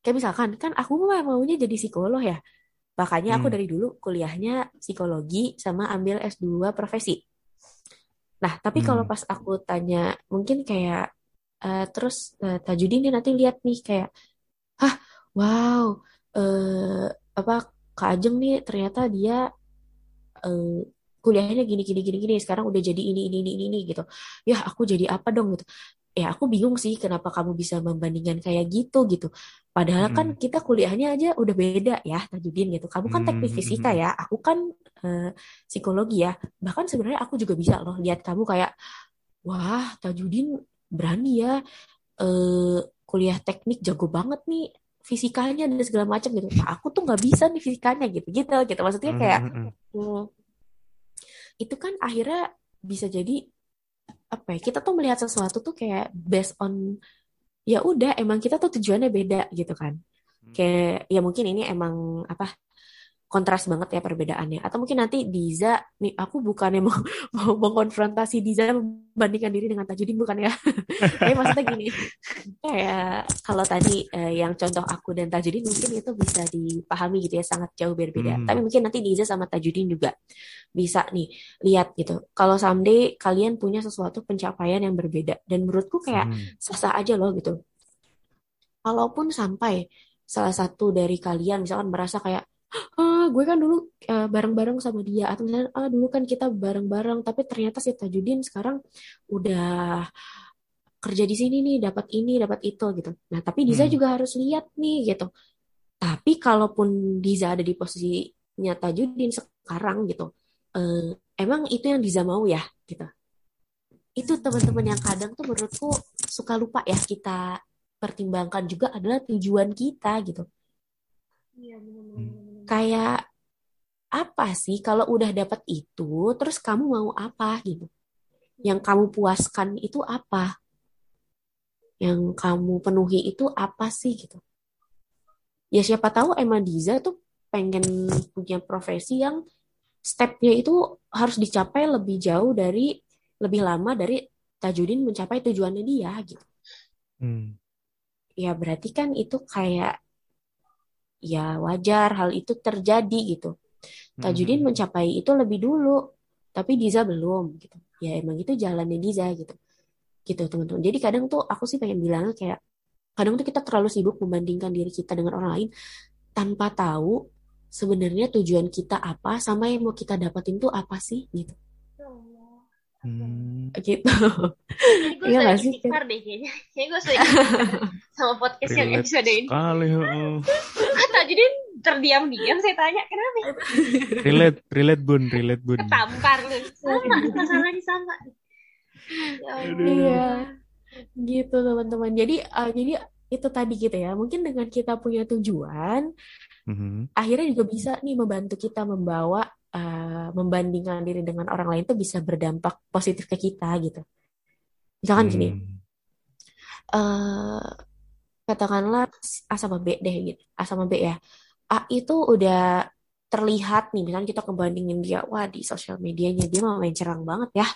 Kayak misalkan, kan aku maunya jadi psikolog ya. Makanya aku dari dulu kuliahnya psikologi sama ambil S2 profesi. Nah, tapi kalau pas aku tanya, mungkin kayak, Tajuddin dia nanti lihat nih kayak, Kak Ajeng nih ternyata dia kuliahnya gini, sekarang udah jadi ini gitu. Ya, aku jadi apa dong gitu. Ya aku bingung sih kenapa kamu bisa membandingkan kayak gitu. Padahal kan kita kuliahnya aja udah beda ya Tajuddin gitu. Kamu kan teknik fisika ya, aku kan psikologi ya. Bahkan sebenarnya aku juga bisa loh lihat kamu kayak, wah Tajuddin berani ya, kuliah teknik jago banget nih fisikanya dan segala macam gitu. Nah, aku tuh nggak bisa nih fisikanya gitu. Maksudnya kayak itu kan akhirnya bisa jadi apa ya, kita tuh melihat sesuatu tuh kayak based on ya udah emang kita tuh tujuannya beda gitu kan. Kayak ya mungkin ini emang apa kontras banget ya perbedaannya, atau mungkin nanti Diza nih, aku bukannya mau mengkonfrontasi Diza membandingkan diri dengan Tajuddin, bukan ya. Tapi maksudnya gini, kayak kalau tadi yang contoh aku dan Tajuddin mungkin itu bisa dipahami gitu ya, sangat jauh berbeda. Tapi mungkin nanti Diza sama Tajuddin juga bisa nih lihat gitu, kalau someday kalian punya sesuatu pencapaian yang berbeda, dan menurutku kayak sah-sah aja loh gitu. Kalaupun sampai salah satu dari kalian misalkan merasa kayak, gue kan dulu bareng-bareng sama dia, atau misalnya dulu kan kita bareng-bareng, tapi ternyata si Tajuddin sekarang udah kerja di sini nih, dapat ini, dapat itu gitu. Nah tapi Diza juga harus lihat nih gitu. Tapi kalaupun Diza ada di posisinya Tajuddin sekarang gitu, emang itu yang Diza mau ya gitu. Itu teman-teman yang kadang tuh menurutku suka lupa ya kita pertimbangkan juga adalah tujuan kita gitu. Iya benar-benar. Kayak apa sih kalau udah dapat itu, terus kamu mau apa gitu? Yang kamu puaskan itu apa? Yang kamu penuhi itu apa sih gitu? Ya siapa tahu emang Diza tuh pengen punya profesi yang stepnya itu harus dicapai lebih jauh dari, lebih lama dari Tajuddin mencapai tujuannya dia gitu. Ya berarti kan itu kayak ya wajar hal itu terjadi gitu. Tajuddin mencapai itu lebih dulu, tapi Diza belum gitu. Ya emang itu jalannya Diza gitu. Gitu teman-teman. Jadi kadang tuh aku sih pengen bilangnya kayak kadang tuh kita terlalu sibuk membandingkan diri kita dengan orang lain tanpa tahu sebenarnya tujuan kita apa sama yang mau kita dapetin tuh apa sih gitu. Gitu. Iya nggak sih? Istighfar deh kayaknya. Kayaknya gue sudah sama podcast yang episode ini. Kata jadi terdiam-diam saya tanya kenapa? Relate bun. Ketampar lu. Sama, masalahnya sama. Iya. Gitu teman-teman. Jadi itu tadi gitu ya. Mungkin dengan kita punya tujuan, akhirnya juga bisa nih membantu kita membawa membandingkan diri dengan orang lain itu bisa berdampak positif ke kita gitu. Misalkan gini, katakanlah A sama B deh gitu. A sama B ya. A itu udah terlihat nih, misalnya kita kebandingin dia, wah di sosial medianya dia main cerang banget ya,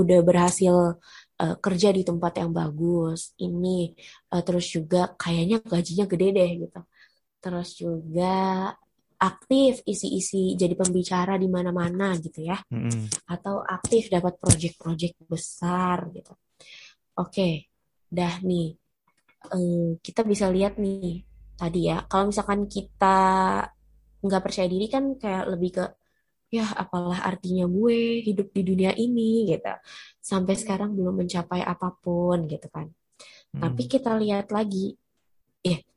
udah berhasil kerja di tempat yang bagus, ini terus juga kayaknya gajinya gede deh gitu, terus juga aktif isi-isi jadi pembicara di mana-mana gitu ya, atau aktif dapat proyek-proyek besar gitu. Oke, dah nih kita bisa lihat nih tadi ya, kalau misalkan kita nggak percaya diri kan kayak lebih ke ya apalah artinya gue hidup di dunia ini gitu, sampai sekarang belum mencapai apapun gitu kan. Tapi kita lihat lagi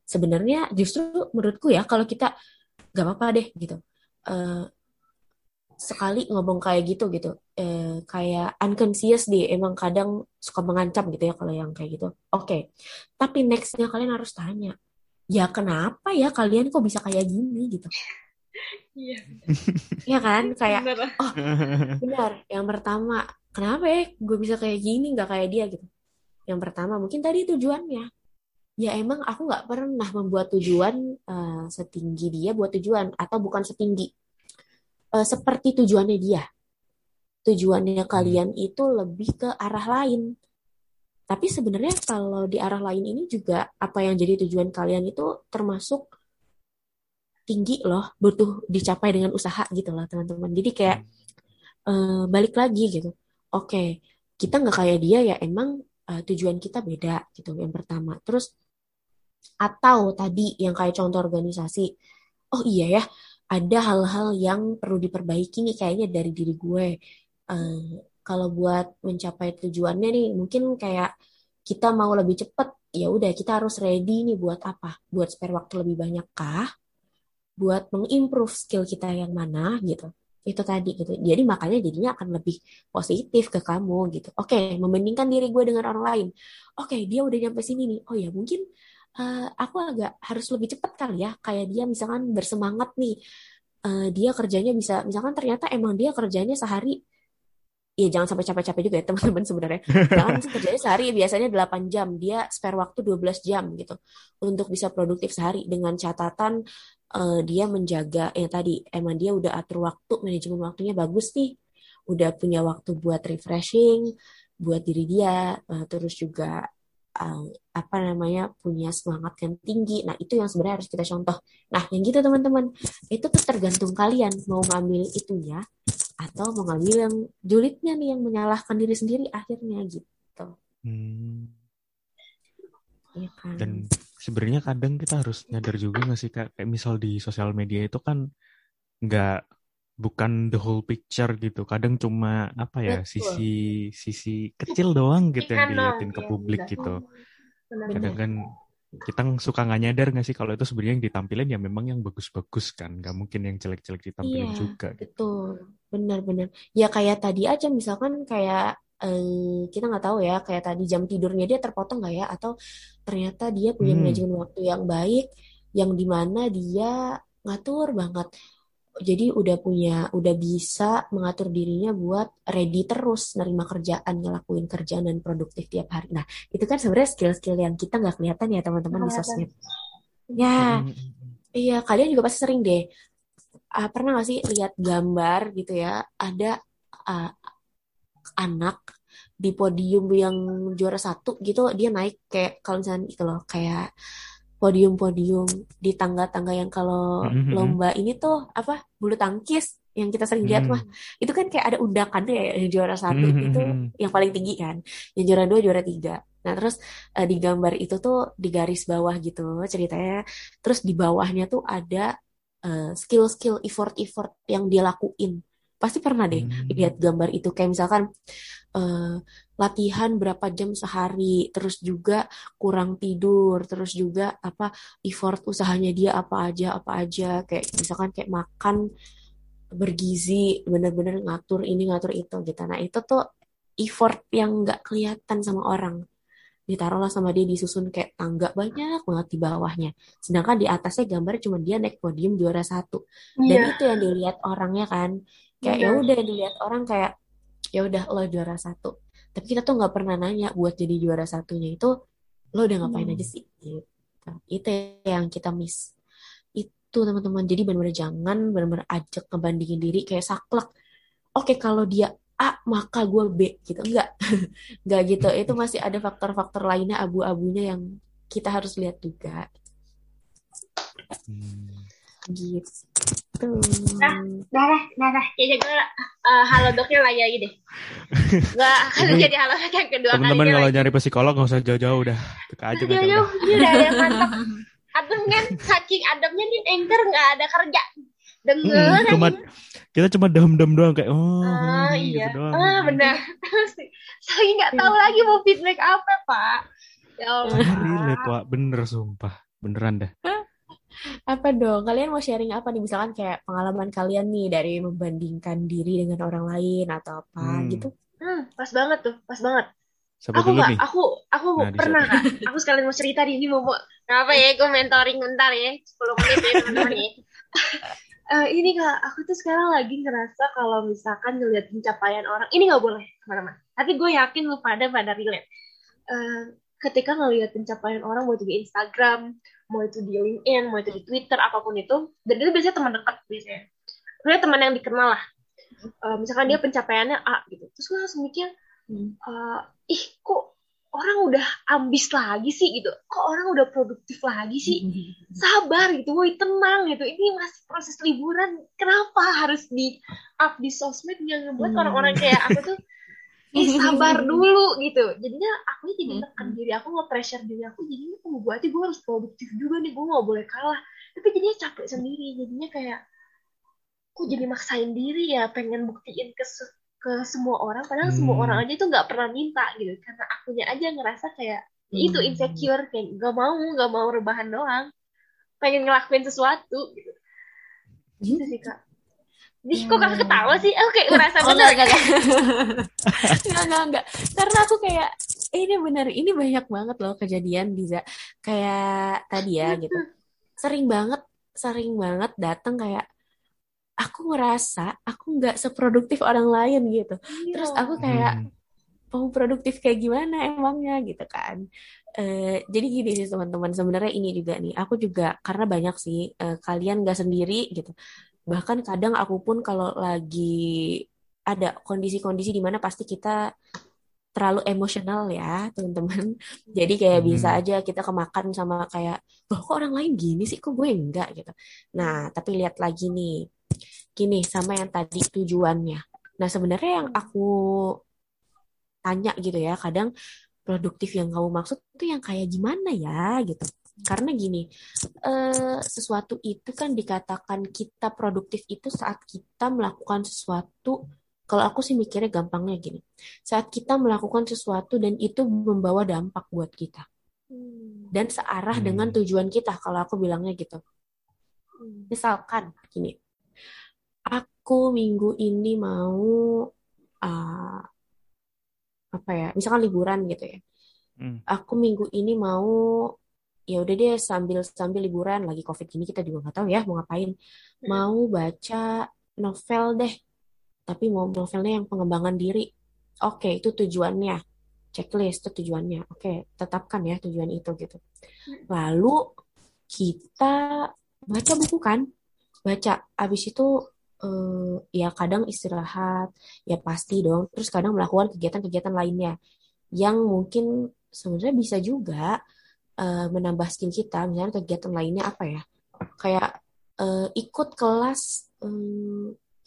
sebenarnya justru menurutku ya kalau kita nggak apa-apa deh gitu, sekali ngomong kayak gitu gitu, kayak unconscious deh, emang kadang suka mengancam gitu ya kalau yang kayak gitu. Oke, tapi nextnya kalian harus tanya, ya kenapa ya kalian kok bisa kayak gini gitu? Iya. Iya kan? Kayak bener. Oh benar. Yang pertama, kenapa ya gue bisa kayak gini nggak kayak dia gitu? Yang pertama mungkin tadi tujuannya. Ya emang aku nggak pernah membuat tujuan setinggi dia buat tujuan, atau bukan setinggi seperti tujuannya dia. Tujuannya kalian itu lebih ke arah lain. Tapi sebenarnya kalau di arah lain ini juga apa yang jadi tujuan kalian itu termasuk tinggi loh, butuh dicapai dengan usaha gitu lah teman-teman. Jadi kayak balik lagi gitu. Oke, kita nggak kayak dia ya emang tujuan kita beda gitu yang pertama. Terus atau tadi yang kayak contoh organisasi. Oh iya ya, ada hal-hal yang perlu diperbaiki nih kayaknya dari diri gue. Kalau buat mencapai tujuannya nih mungkin kayak kita mau lebih cepat, ya udah kita harus ready nih buat apa? Buat spare waktu lebih banyak kah? Buat mengimprove skill kita yang mana gitu. Itu tadi gitu. Jadi makanya jadinya akan lebih positif ke kamu gitu. Oke, membandingkan diri gue dengan orang lain. Oke, dia udah nyampe sini nih. Oh ya mungkin aku agak harus lebih cepat kali ya. Kayak dia misalkan bersemangat nih. Dia kerjanya bisa, misalkan ternyata emang dia kerjanya sehari, iya jangan sampai capek-capek juga ya teman-teman sebenarnya. Jangan kerjanya sehari biasanya 8 jam. Dia spare waktu 12 jam gitu. Untuk bisa produktif sehari. Dengan catatan dia menjaga, tadi emang dia udah atur waktu, manajemen waktunya bagus nih. Udah punya waktu buat refreshing, buat diri dia. Terus juga punya semangat yang tinggi. Nah itu yang sebenarnya harus kita contoh. Nah yang gitu teman-teman. Itu tuh tergantung kalian mau ngambil itunya, atau mau ngambil yang julidnya nih, yang menyalahkan diri sendiri akhirnya gitu. Ya kan? Dan sebenarnya kadang kita harus nyadar juga nggak sih Kak? Kayak misal di sosial media itu kan bukan the whole picture gitu. Kadang cuma sisi kecil doang gitu yang diliatin ke publik gitu. Kadang kan kita suka nggak nyadar nggak sih kalau itu sebenarnya yang ditampilin ya memang yang bagus-bagus kan, nggak mungkin yang jelek-jelek ditampilin juga. Iya, betul, benar-benar. Ya kayak tadi aja misalkan kayak kita nggak tahu ya kayak tadi jam tidurnya dia terpotong nggak ya, atau ternyata dia punya manajemen waktu yang baik, yang dimana dia ngatur banget. Jadi udah bisa mengatur dirinya buat ready terus nerima kerjaan, ngelakuin kerjaan dan produktif tiap hari. Nah, itu kan sebenarnya skill-skill yang kita nggak kelihatan ya teman-teman di sosmed. Ya, iya kalian juga pasti sering deh pernah nggak sih lihat gambar gitu ya, ada anak di podium yang juara satu gitu, dia naik kayak kalau misalnya itu loh, kayak podium-podium di tangga-tangga yang kalau lomba ini tuh apa, bulu tangkis yang kita sering lihat mah, itu kan kayak ada undakannya ya, juara satu itu yang paling tinggi kan, yang juara dua, juara tiga. Nah terus di gambar itu tuh di garis bawah gitu ceritanya, terus di bawahnya tuh ada skill-skill, effort-effort yang dia lakuin. Pasti pernah deh lihat gambar itu, kayak misalkan latihan berapa jam sehari, terus juga kurang tidur, terus juga apa effort usahanya dia apa aja, kayak misalkan kayak makan bergizi, bener-bener ngatur ini ngatur itu gitu. Nah itu tuh effort yang nggak kelihatan sama orang, ditaruhlah sama dia disusun kayak tangga banyak banget di bawahnya, sedangkan di atasnya gambar cuma dia naik podium juara satu, dan itu yang dilihat orangnya kan, kayak ya udah dilihat orang kayak ya udah lo juara satu, tapi kita tuh nggak pernah nanya buat jadi juara satunya itu lo udah ngapain aja sih gitu. Itu yang kita miss itu teman-teman. Jadi benar-benar jangan ajak ngebandingin diri kayak saklek, oke kalau dia A maka gue B gitu, enggak gitu. Itu masih ada faktor-faktor lainnya, abu-abunya yang kita harus lihat juga gitu. Nah, kayaknya gue halodoknya lagi deh. Gue akan jadi halodok yang kedua. Teman-teman kalau nyari psikolog nggak usah jauh-jauh, udah aja. Jauh-jauh, ini udah ada mantap. Adem kan, saking ademnya nih anchor nggak ada kerja. Dengar kita cuma dem doang kayak iya gitu doang. Benar. Saya nggak tahu lagi mau feedback apa, Pak. Ya Allah. Relate, Pak. Bener sumpah. Beneran dah. Apa dong? Kalian mau sharing apa nih? Misalkan kayak pengalaman kalian nih dari membandingkan diri dengan orang lain atau apa gitu. Pas banget tuh, pas banget. Sampai aku nggak, aku nah, pernah nggak? Aku sekalian mau cerita di sini mau apa ya? Gue mentoring bentar ya, 10 menit ya teman-teman ya. Ini Kak, aku tuh sekarang lagi ngerasa kalau misalkan ngeliat pencapaian orang, ini nggak boleh teman-teman. Tapi gue yakin lu pada relate. Ketika ngeliat pencapaian orang, mau itu di Instagram, mau itu di LinkedIn, mau itu di Twitter, apapun itu, dan itu biasanya teman dekat biasanya. Biasanya teman yang dikenal lah. Misalkan dia pencapaiannya A gitu, terus gue langsung mikir, ih kok orang udah ambis lagi sih gitu, kok orang udah produktif lagi sih, sabar gitu, woi tenang gitu, ini masih proses liburan, kenapa harus di up di sosmed yang ngebuat orang-orang kayak aku tuh sabar dulu gitu. Jadinya aku jadi tekan diri aku, nge-pressure diri aku, jadinya berarti gue harus produktif juga nih, gue gak boleh kalah, tapi jadinya capek sendiri, jadinya kayak aku jadi maksain diri ya, pengen buktiin ke semua orang, padahal semua orang aja tuh nggak pernah minta gitu, karena akunya aja ngerasa kayak itu insecure, kayak nggak mau rebahan doang, pengen ngelakuin sesuatu gitu. Gitu sih Kak. Dih, kok kakak ketawa sih? Aku kayak ngerasa bener nggak, karena aku kayak ini bener, ini banyak banget loh kejadian Diza kayak tadi ya gitu, sering banget datang kayak aku ngerasa aku nggak seproduktif orang lain gitu. Iya. Terus aku kayak mau produktif kayak gimana emangnya gitu kan. Jadi gini sih teman-teman, sebenarnya ini juga nih, aku juga karena banyak sih kalian nggak sendiri gitu. Bahkan kadang aku pun kalau lagi ada kondisi-kondisi di mana pasti kita terlalu emosional ya teman-teman. Jadi kayak bisa aja kita kemakan sama kayak, loh kok orang lain gini sih, kok gue enggak gitu. Nah tapi lihat lagi nih, gini sama yang tadi tujuannya. Nah sebenarnya yang aku tanya gitu ya, kadang produktif yang kamu maksud itu yang kayak gimana ya gitu. Karena gini, sesuatu itu kan dikatakan kita produktif itu saat kita melakukan sesuatu. Kalau aku sih mikirnya gampangnya gini, saat kita melakukan sesuatu dan itu membawa dampak buat kita dan searah dengan tujuan kita. Kalau aku bilangnya gitu, misalkan gini, aku minggu ini mau apa ya, misalkan liburan gitu ya. Aku minggu ini mau, ya udah deh sambil liburan, lagi COVID gini kita juga nggak tahu ya mau ngapain. Mau baca novel deh, tapi mau novelnya yang pengembangan diri. Oke, itu tujuannya, checklist itu tujuannya. Oke, tetapkan ya tujuan itu gitu. Lalu kita baca buku kan. baca. Abis itu ya kadang istirahat, ya pasti dong. Terus kadang melakukan kegiatan-kegiatan lainnya yang mungkin sebenarnya bisa juga menambah skill kita. Misalnya kegiatan lainnya apa ya? Kayak ikut kelas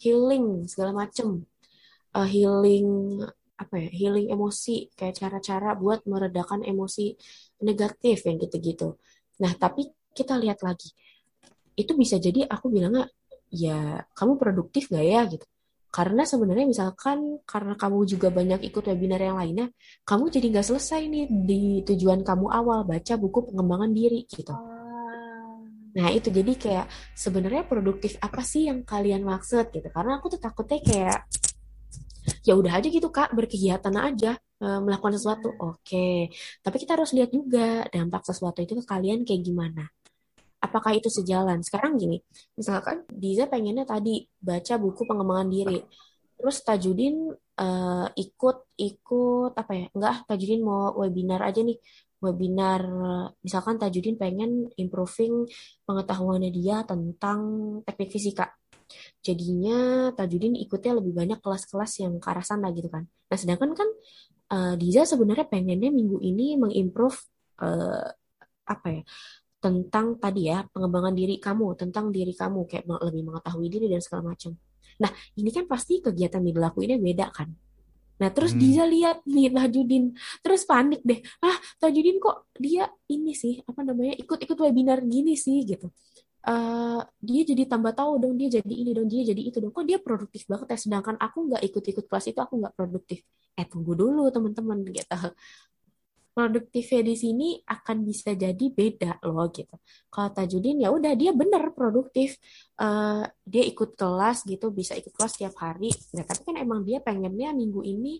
healing segala macem, healing apa ya, healing emosi, kayak cara-cara buat meredakan emosi negatif yang gitu-gitu. Nah, tapi kita lihat lagi, itu bisa jadi aku bilangnya, ya kamu produktif gak ya gitu. Karena sebenarnya misalkan karena kamu juga banyak ikut webinar yang lainnya, kamu jadi gak selesai nih di tujuan kamu awal, baca buku pengembangan diri gitu. Nah itu jadi kayak sebenarnya produktif apa sih yang kalian maksud gitu. Karena aku tuh takutnya kayak ya udah aja gitu Kak, berkegiatan aja, melakukan sesuatu. Oke. Tapi kita harus lihat juga dampak sesuatu itu ke kalian kayak gimana. Apakah itu sejalan? Sekarang gini, misalkan Diza pengennya tadi baca buku pengembangan diri. Terus Tajuddin ikut apa ya? Enggak, Tajuddin mau webinar aja nih. Webinar, misalkan Tajuddin pengen improving pengetahuannya dia tentang teknik fisika. Jadinya Tajuddin ikutnya lebih banyak kelas-kelas yang ke arah sana gitu kan. Nah sedangkan kan Diza sebenarnya pengennya minggu ini mengimprove apa ya, tentang tadi ya pengembangan diri kamu, tentang diri kamu kayak lebih mengetahui diri dan segala macam. Nah ini kan pasti kegiatan yang dilakuinnya beda kan. Nah terus Diza lihat nih Tajuddin, terus panik deh. Tajuddin kok dia ini sih apa namanya ikut-ikut webinar gini sih gitu. Dia jadi tambah tahu dong, dia jadi ini dong, dia jadi itu dong, kok dia produktif banget ya, sedangkan aku nggak ikut-ikut kelas itu, aku nggak produktif. Tunggu dulu teman-teman gitu, produktifnya di sini akan bisa jadi beda loh gitu. Kalau Tajuddin ya udah dia bener produktif, dia ikut kelas gitu, bisa ikut kelas tiap hari. Nah tapi kan emang dia pengennya minggu ini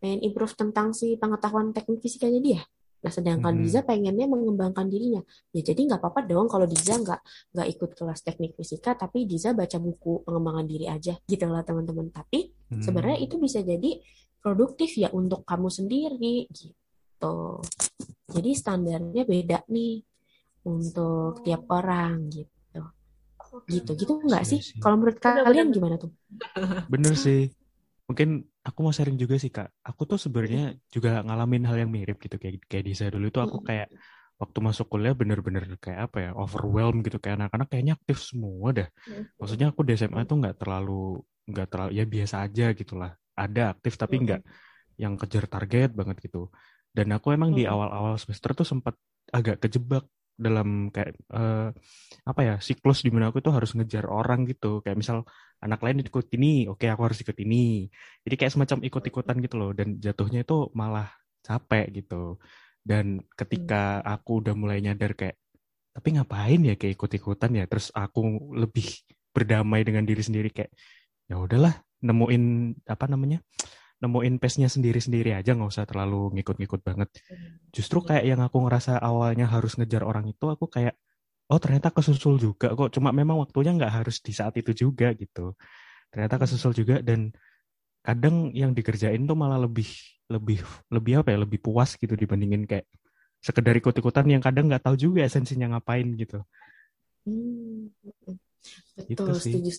pengen improve tentang si pengetahuan teknik fisikanya dia. Nah sedangkan Diza pengennya mengembangkan dirinya. Ya jadi gak apa-apa dong kalau Diza gak ikut kelas teknik fisika, tapi Diza baca buku pengembangan diri aja gitu lah teman-teman. Tapi sebenarnya itu bisa jadi produktif ya untuk kamu sendiri gitu. Jadi standarnya beda nih untuk tiap orang gitu. Gitu gak sih? Kalau menurut kalian gimana tuh? Bener sih. Mungkin aku mau sharing juga sih Kak. Aku tuh sebenarnya juga ngalamin hal yang mirip gitu kayak Diza dulu tuh. Aku kayak waktu masuk kuliah bener-bener kayak apa ya, overwhelmed gitu, kayak anak-anak kayaknya aktif semua dah. Maksudnya aku di SMA tuh nggak terlalu ya biasa aja gitulah. Ada aktif tapi nggak yang kejar target banget gitu. Dan aku emang di awal-awal semester tuh sempat agak kejebak dalam kayak apa ya, siklus di mana aku tuh harus ngejar orang gitu. Kayak misal anak lain ikut ini, oke aku harus ikut ini. Jadi kayak semacam ikut-ikutan gitu loh, dan jatuhnya itu malah capek gitu. Dan ketika aku udah mulai nyadar kayak tapi ngapain ya kayak ikut-ikutan ya, terus aku lebih berdamai dengan diri sendiri kayak ya udahlah, nemuin apa namanya, nemuin pace-nya sendiri-sendiri aja, gak usah terlalu ngikut-ngikut banget. Justru kayak yang aku ngerasa awalnya harus ngejar orang itu, aku kayak, oh ternyata kesusul juga kok, cuma memang waktunya gak harus di saat itu juga gitu. Ternyata kesusul juga, dan kadang yang dikerjain tuh malah lebih apa ya, lebih puas gitu dibandingin kayak sekedar ikut-ikutan yang kadang gak tahu juga esensinya ngapain gitu. Betul, setuju,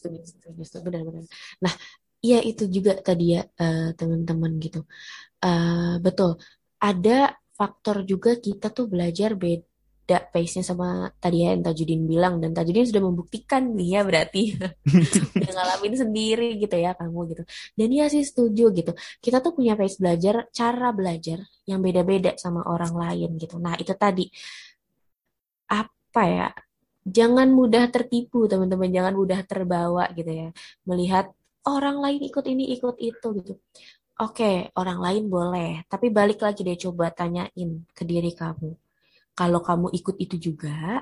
benar-benar. Nah, iya itu juga tadi ya teman-teman gitu. Betul. Ada faktor juga kita tuh belajar beda pace-nya sama tadi ya yang Tajuddin bilang. Dan Tajuddin sudah membuktikan nih ya berarti. Udah ngalamin sendiri gitu ya kamu gitu. Dan ya sih setuju gitu. Kita tuh punya pace belajar, cara belajar yang beda-beda sama orang lain gitu. Nah itu tadi. Apa ya? Jangan mudah tertipu teman-teman. Jangan mudah terbawa gitu ya. Melihat orang lain ikut ini, ikut itu gitu. Oke, orang lain boleh. Tapi balik lagi deh, coba tanyain ke diri kamu. Kalau kamu ikut itu juga,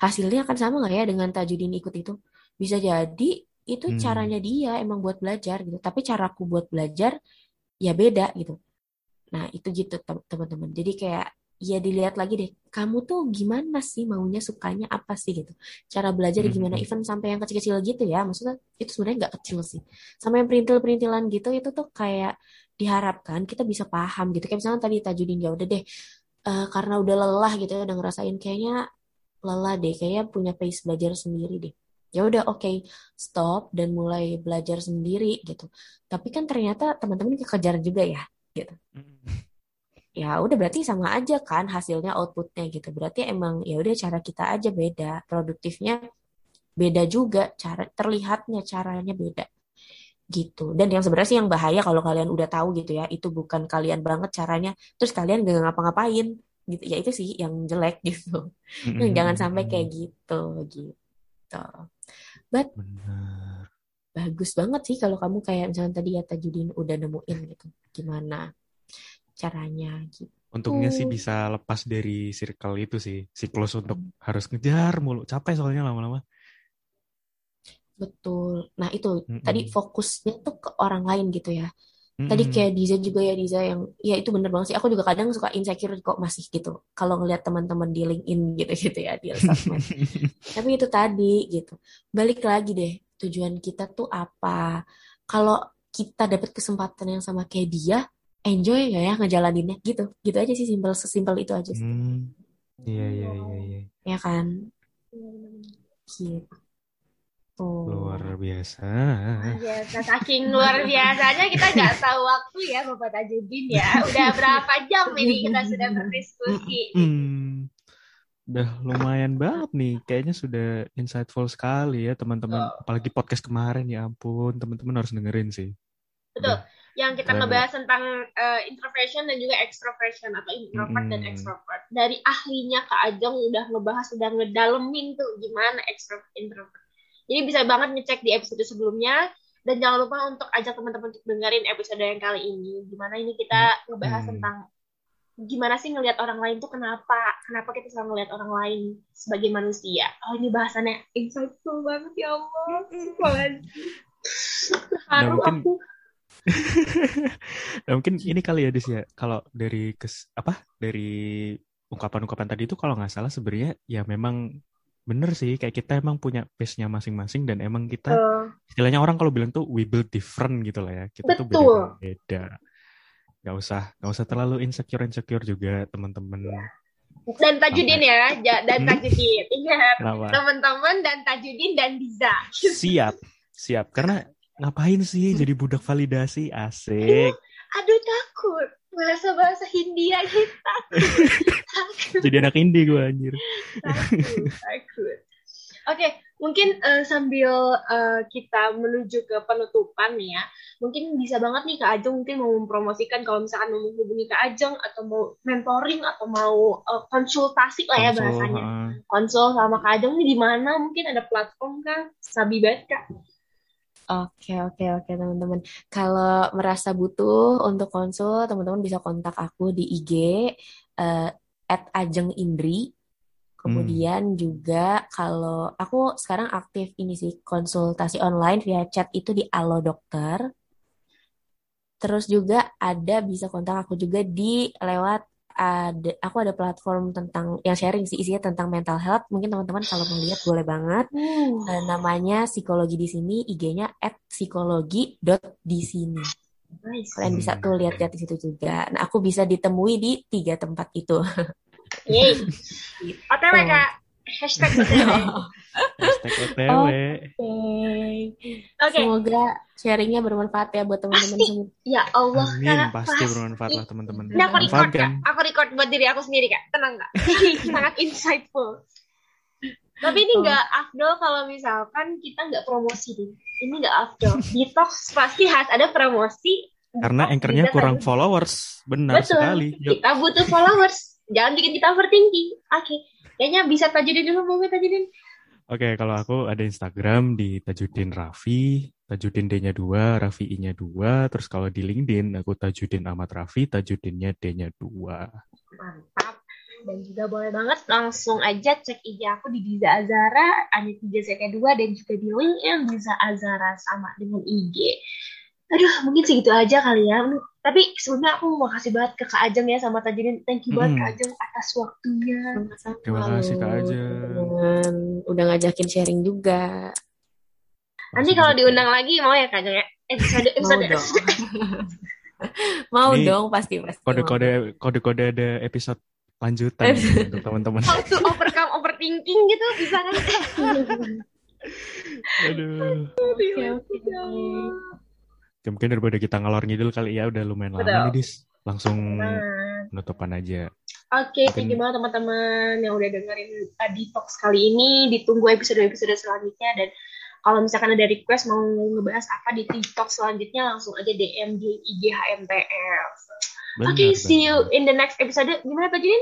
hasilnya akan sama gak ya dengan Tajuddin ikut itu? Bisa jadi, itu caranya dia emang buat belajar gitu. Tapi caraku buat belajar, ya beda gitu. Nah, itu gitu teman-teman. Jadi kayak, ya dilihat lagi deh, kamu tuh gimana sih maunya, sukanya apa sih gitu. Cara belajar gimana, even sampai yang kecil-kecil gitu ya. Maksudnya itu sebenarnya gak kecil sih. Sampai yang perintil-perintilan gitu, itu tuh kayak diharapkan kita bisa paham gitu. Kayak misalnya tadi Tajuddin ya udah deh, karena udah lelah gitu ya, udah ngerasain kayaknya lelah deh, kayaknya punya pace belajar sendiri deh. ya udah oke, stop dan mulai belajar sendiri gitu. Tapi kan ternyata teman-teman kekejar juga ya gitu. Ya udah berarti sama aja kan hasilnya, outputnya gitu. Berarti emang ya udah cara kita aja beda, produktifnya beda juga, cara terlihatnya caranya beda gitu. Dan yang sebenarnya yang bahaya kalau kalian udah tahu gitu ya, itu bukan kalian banget caranya, terus kalian gak ngapa-ngapain gitu. Ya itu sih yang jelek gitu. Jangan sampai kayak gitu. But bener. Bagus banget sih kalau kamu kayak misalnya tadi ya Tajuddin udah nemuin gitu gimana caranya gitu. Untungnya sih bisa lepas dari circle itu sih, siklus untuk harus ngejar mulu, capek soalnya lama-lama. Betul. Nah itu tadi fokusnya tuh ke orang lain gitu ya. Tadi kayak Diza juga ya, Diza yang ya itu bener banget sih. Aku juga kadang suka insecure kok masih gitu kalau ngelihat teman-teman di LinkedIn gitu-gitu ya, di sosmed. Tapi itu tadi gitu. Balik lagi deh, tujuan kita tuh apa? Kalau kita dapat kesempatan yang sama kayak dia, enjoy gak ya ngejalaninnya gitu. Gitu aja sih, sesimpel itu aja sih. Iya. Ya kan? Gitu. Luar biasa. Saking luar biasanya kita nggak tahu waktu ya Bapak Tajuddin ya. Udah berapa jam ini kita sudah berdiskusi? Udah lumayan banget nih. Kayaknya sudah insightful sekali ya teman-teman. Apalagi podcast kemarin, ya ampun, teman-teman harus dengerin sih. Betul. Yang kita ngebahas tentang introversion dan juga extroversion, atau introvert dan extrovert. Dari ahlinya Kak Ajeng udah ngebahas, udah ngedalemin tuh gimana extrovert introvert. Jadi bisa banget ngecek di episode sebelumnya, dan jangan lupa untuk ajak teman-teman untuk dengerin episode yang kali ini. Gimana ini kita ngebahas tentang gimana sih ngelihat orang lain tuh, kenapa kita selalu ngelihat orang lain sebagai manusia. Oh ini bahasannya insightful banget ya Allah. Haru aku. Nah, mungkin ini kali ya Dis ya. Kalau dari dari ungkapan-ungkapan tadi itu kalau nggak salah sebenarnya ya memang bener sih, kayak kita emang punya pace-nya masing-masing, dan emang kita istilahnya orang kalau bilang tuh we build different gitu lah ya. Kita tuh beda-beda. Gak usah terlalu insecure juga teman-teman. Dan Tajuddin dan Tajuddin. Ingat teman-teman, dan Tajuddin dan Diza. Siap. Karena ngapain sih jadi budak validasi, asik. Aduh takut. Bahasa Hindia kita. Jadi anak Hindi gue anjir. Takut. Oke, mungkin sambil kita menuju ke penutupan nih ya. Mungkin bisa banget nih Kak Ajeng mungkin mau mempromosikan, kalau misalkan mau menghubungi Kak Ajeng atau mau mentoring atau mau konsultasi lah ya bahasanya. Konsul sama Kak Ajeng ini di mana? Mungkin ada platform kah? Sabibat Kak. Oke, teman-teman. Kalau merasa butuh untuk konsul, teman-teman bisa kontak aku di IG @ajengindri. Kemudian juga kalau aku sekarang aktif ini sih, konsultasi online via chat itu di Alodokter. Terus juga bisa kontak aku juga di aku ada platform tentang yang sharing sih, isinya tentang mental health. Mungkin teman-teman kalau mau lihat boleh banget. Namanya Psikologi di sini, IG-nya @psikologi_dot_di. Kalian bisa tuh lihat-lihat di situ juga. Nah, aku bisa ditemui di 3 tempat itu. Yeay. OTW Kak. #OTW. #OTW. Oke. Semoga sharingnya bermanfaat ya buat teman-teman semua. Ya Allah, amin, pasti bermanfaat lah teman-teman. Nah, aku record buat diri aku sendiri Kak. Tenang Kak. Sangat insightful. Tapi ini nggak afdol kalau misalkan kita nggak promosi nih. Ini nggak afdol. Detox pasti harus ada promosi. Karena anchornya kurang followers, benar sekali. Betul. Kita butuh followers. Jangan bikin kita overthinking. Oke. Kayaknya bisa Tajuddin dulu, mau Tajuddin. Oke, kalau aku ada Instagram di Tajuddin Ravi, Tajuddin D-nya 2, Ravi I-nya 2. Terus kalau di LinkedIn, aku Tajuddin Ahmad Ravi, Tajuddinnya D-nya 2. Mantap. Dan juga boleh banget langsung aja cek IG aku di Diza Azara, ada Diza-nya 2, dan juga di LinkedIn Diza Azara sama dengan IG. Aduh, mungkin segitu aja kali ya. Tapi sebelumnya aku mau kasih banget ke Kak Ajeng ya sama Tajuddin. Thank you banget Kak Ajeng atas waktunya. Terima kasih Kak Ajeng. Udah ngajakin sharing juga. Nanti kalau diundang lagi mau ya Kak Ajeng ya? Episode. Mau dong pasti. Kode-kode ada episode lanjutan untuk teman-teman. How to overcome overthinking gitu bisa kan? Aduh. Okay. Mungkin daripada kita ngalor ngidul kali ya, udah lumayan lama nih, Dis. Langsung penutupan aja. Oke, gimana teman-teman yang udah dengerin Detox kali ini, ditunggu episode-episode selanjutnya, dan kalau misalkan ada request mau ngebahas apa di TikTok selanjutnya, langsung aja DM di IG HMTF. Oke, see you in the next episode. Gimana Tajuddin?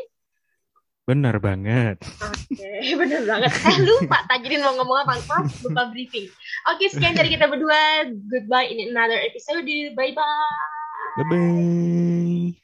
Benar banget. Oke, benar banget. Lupa Tajuddin mau ngomong apa? Lupa briefing. Oke, sekian dari kita berdua. Goodbye in another episode. Bye-bye. Bye-bye.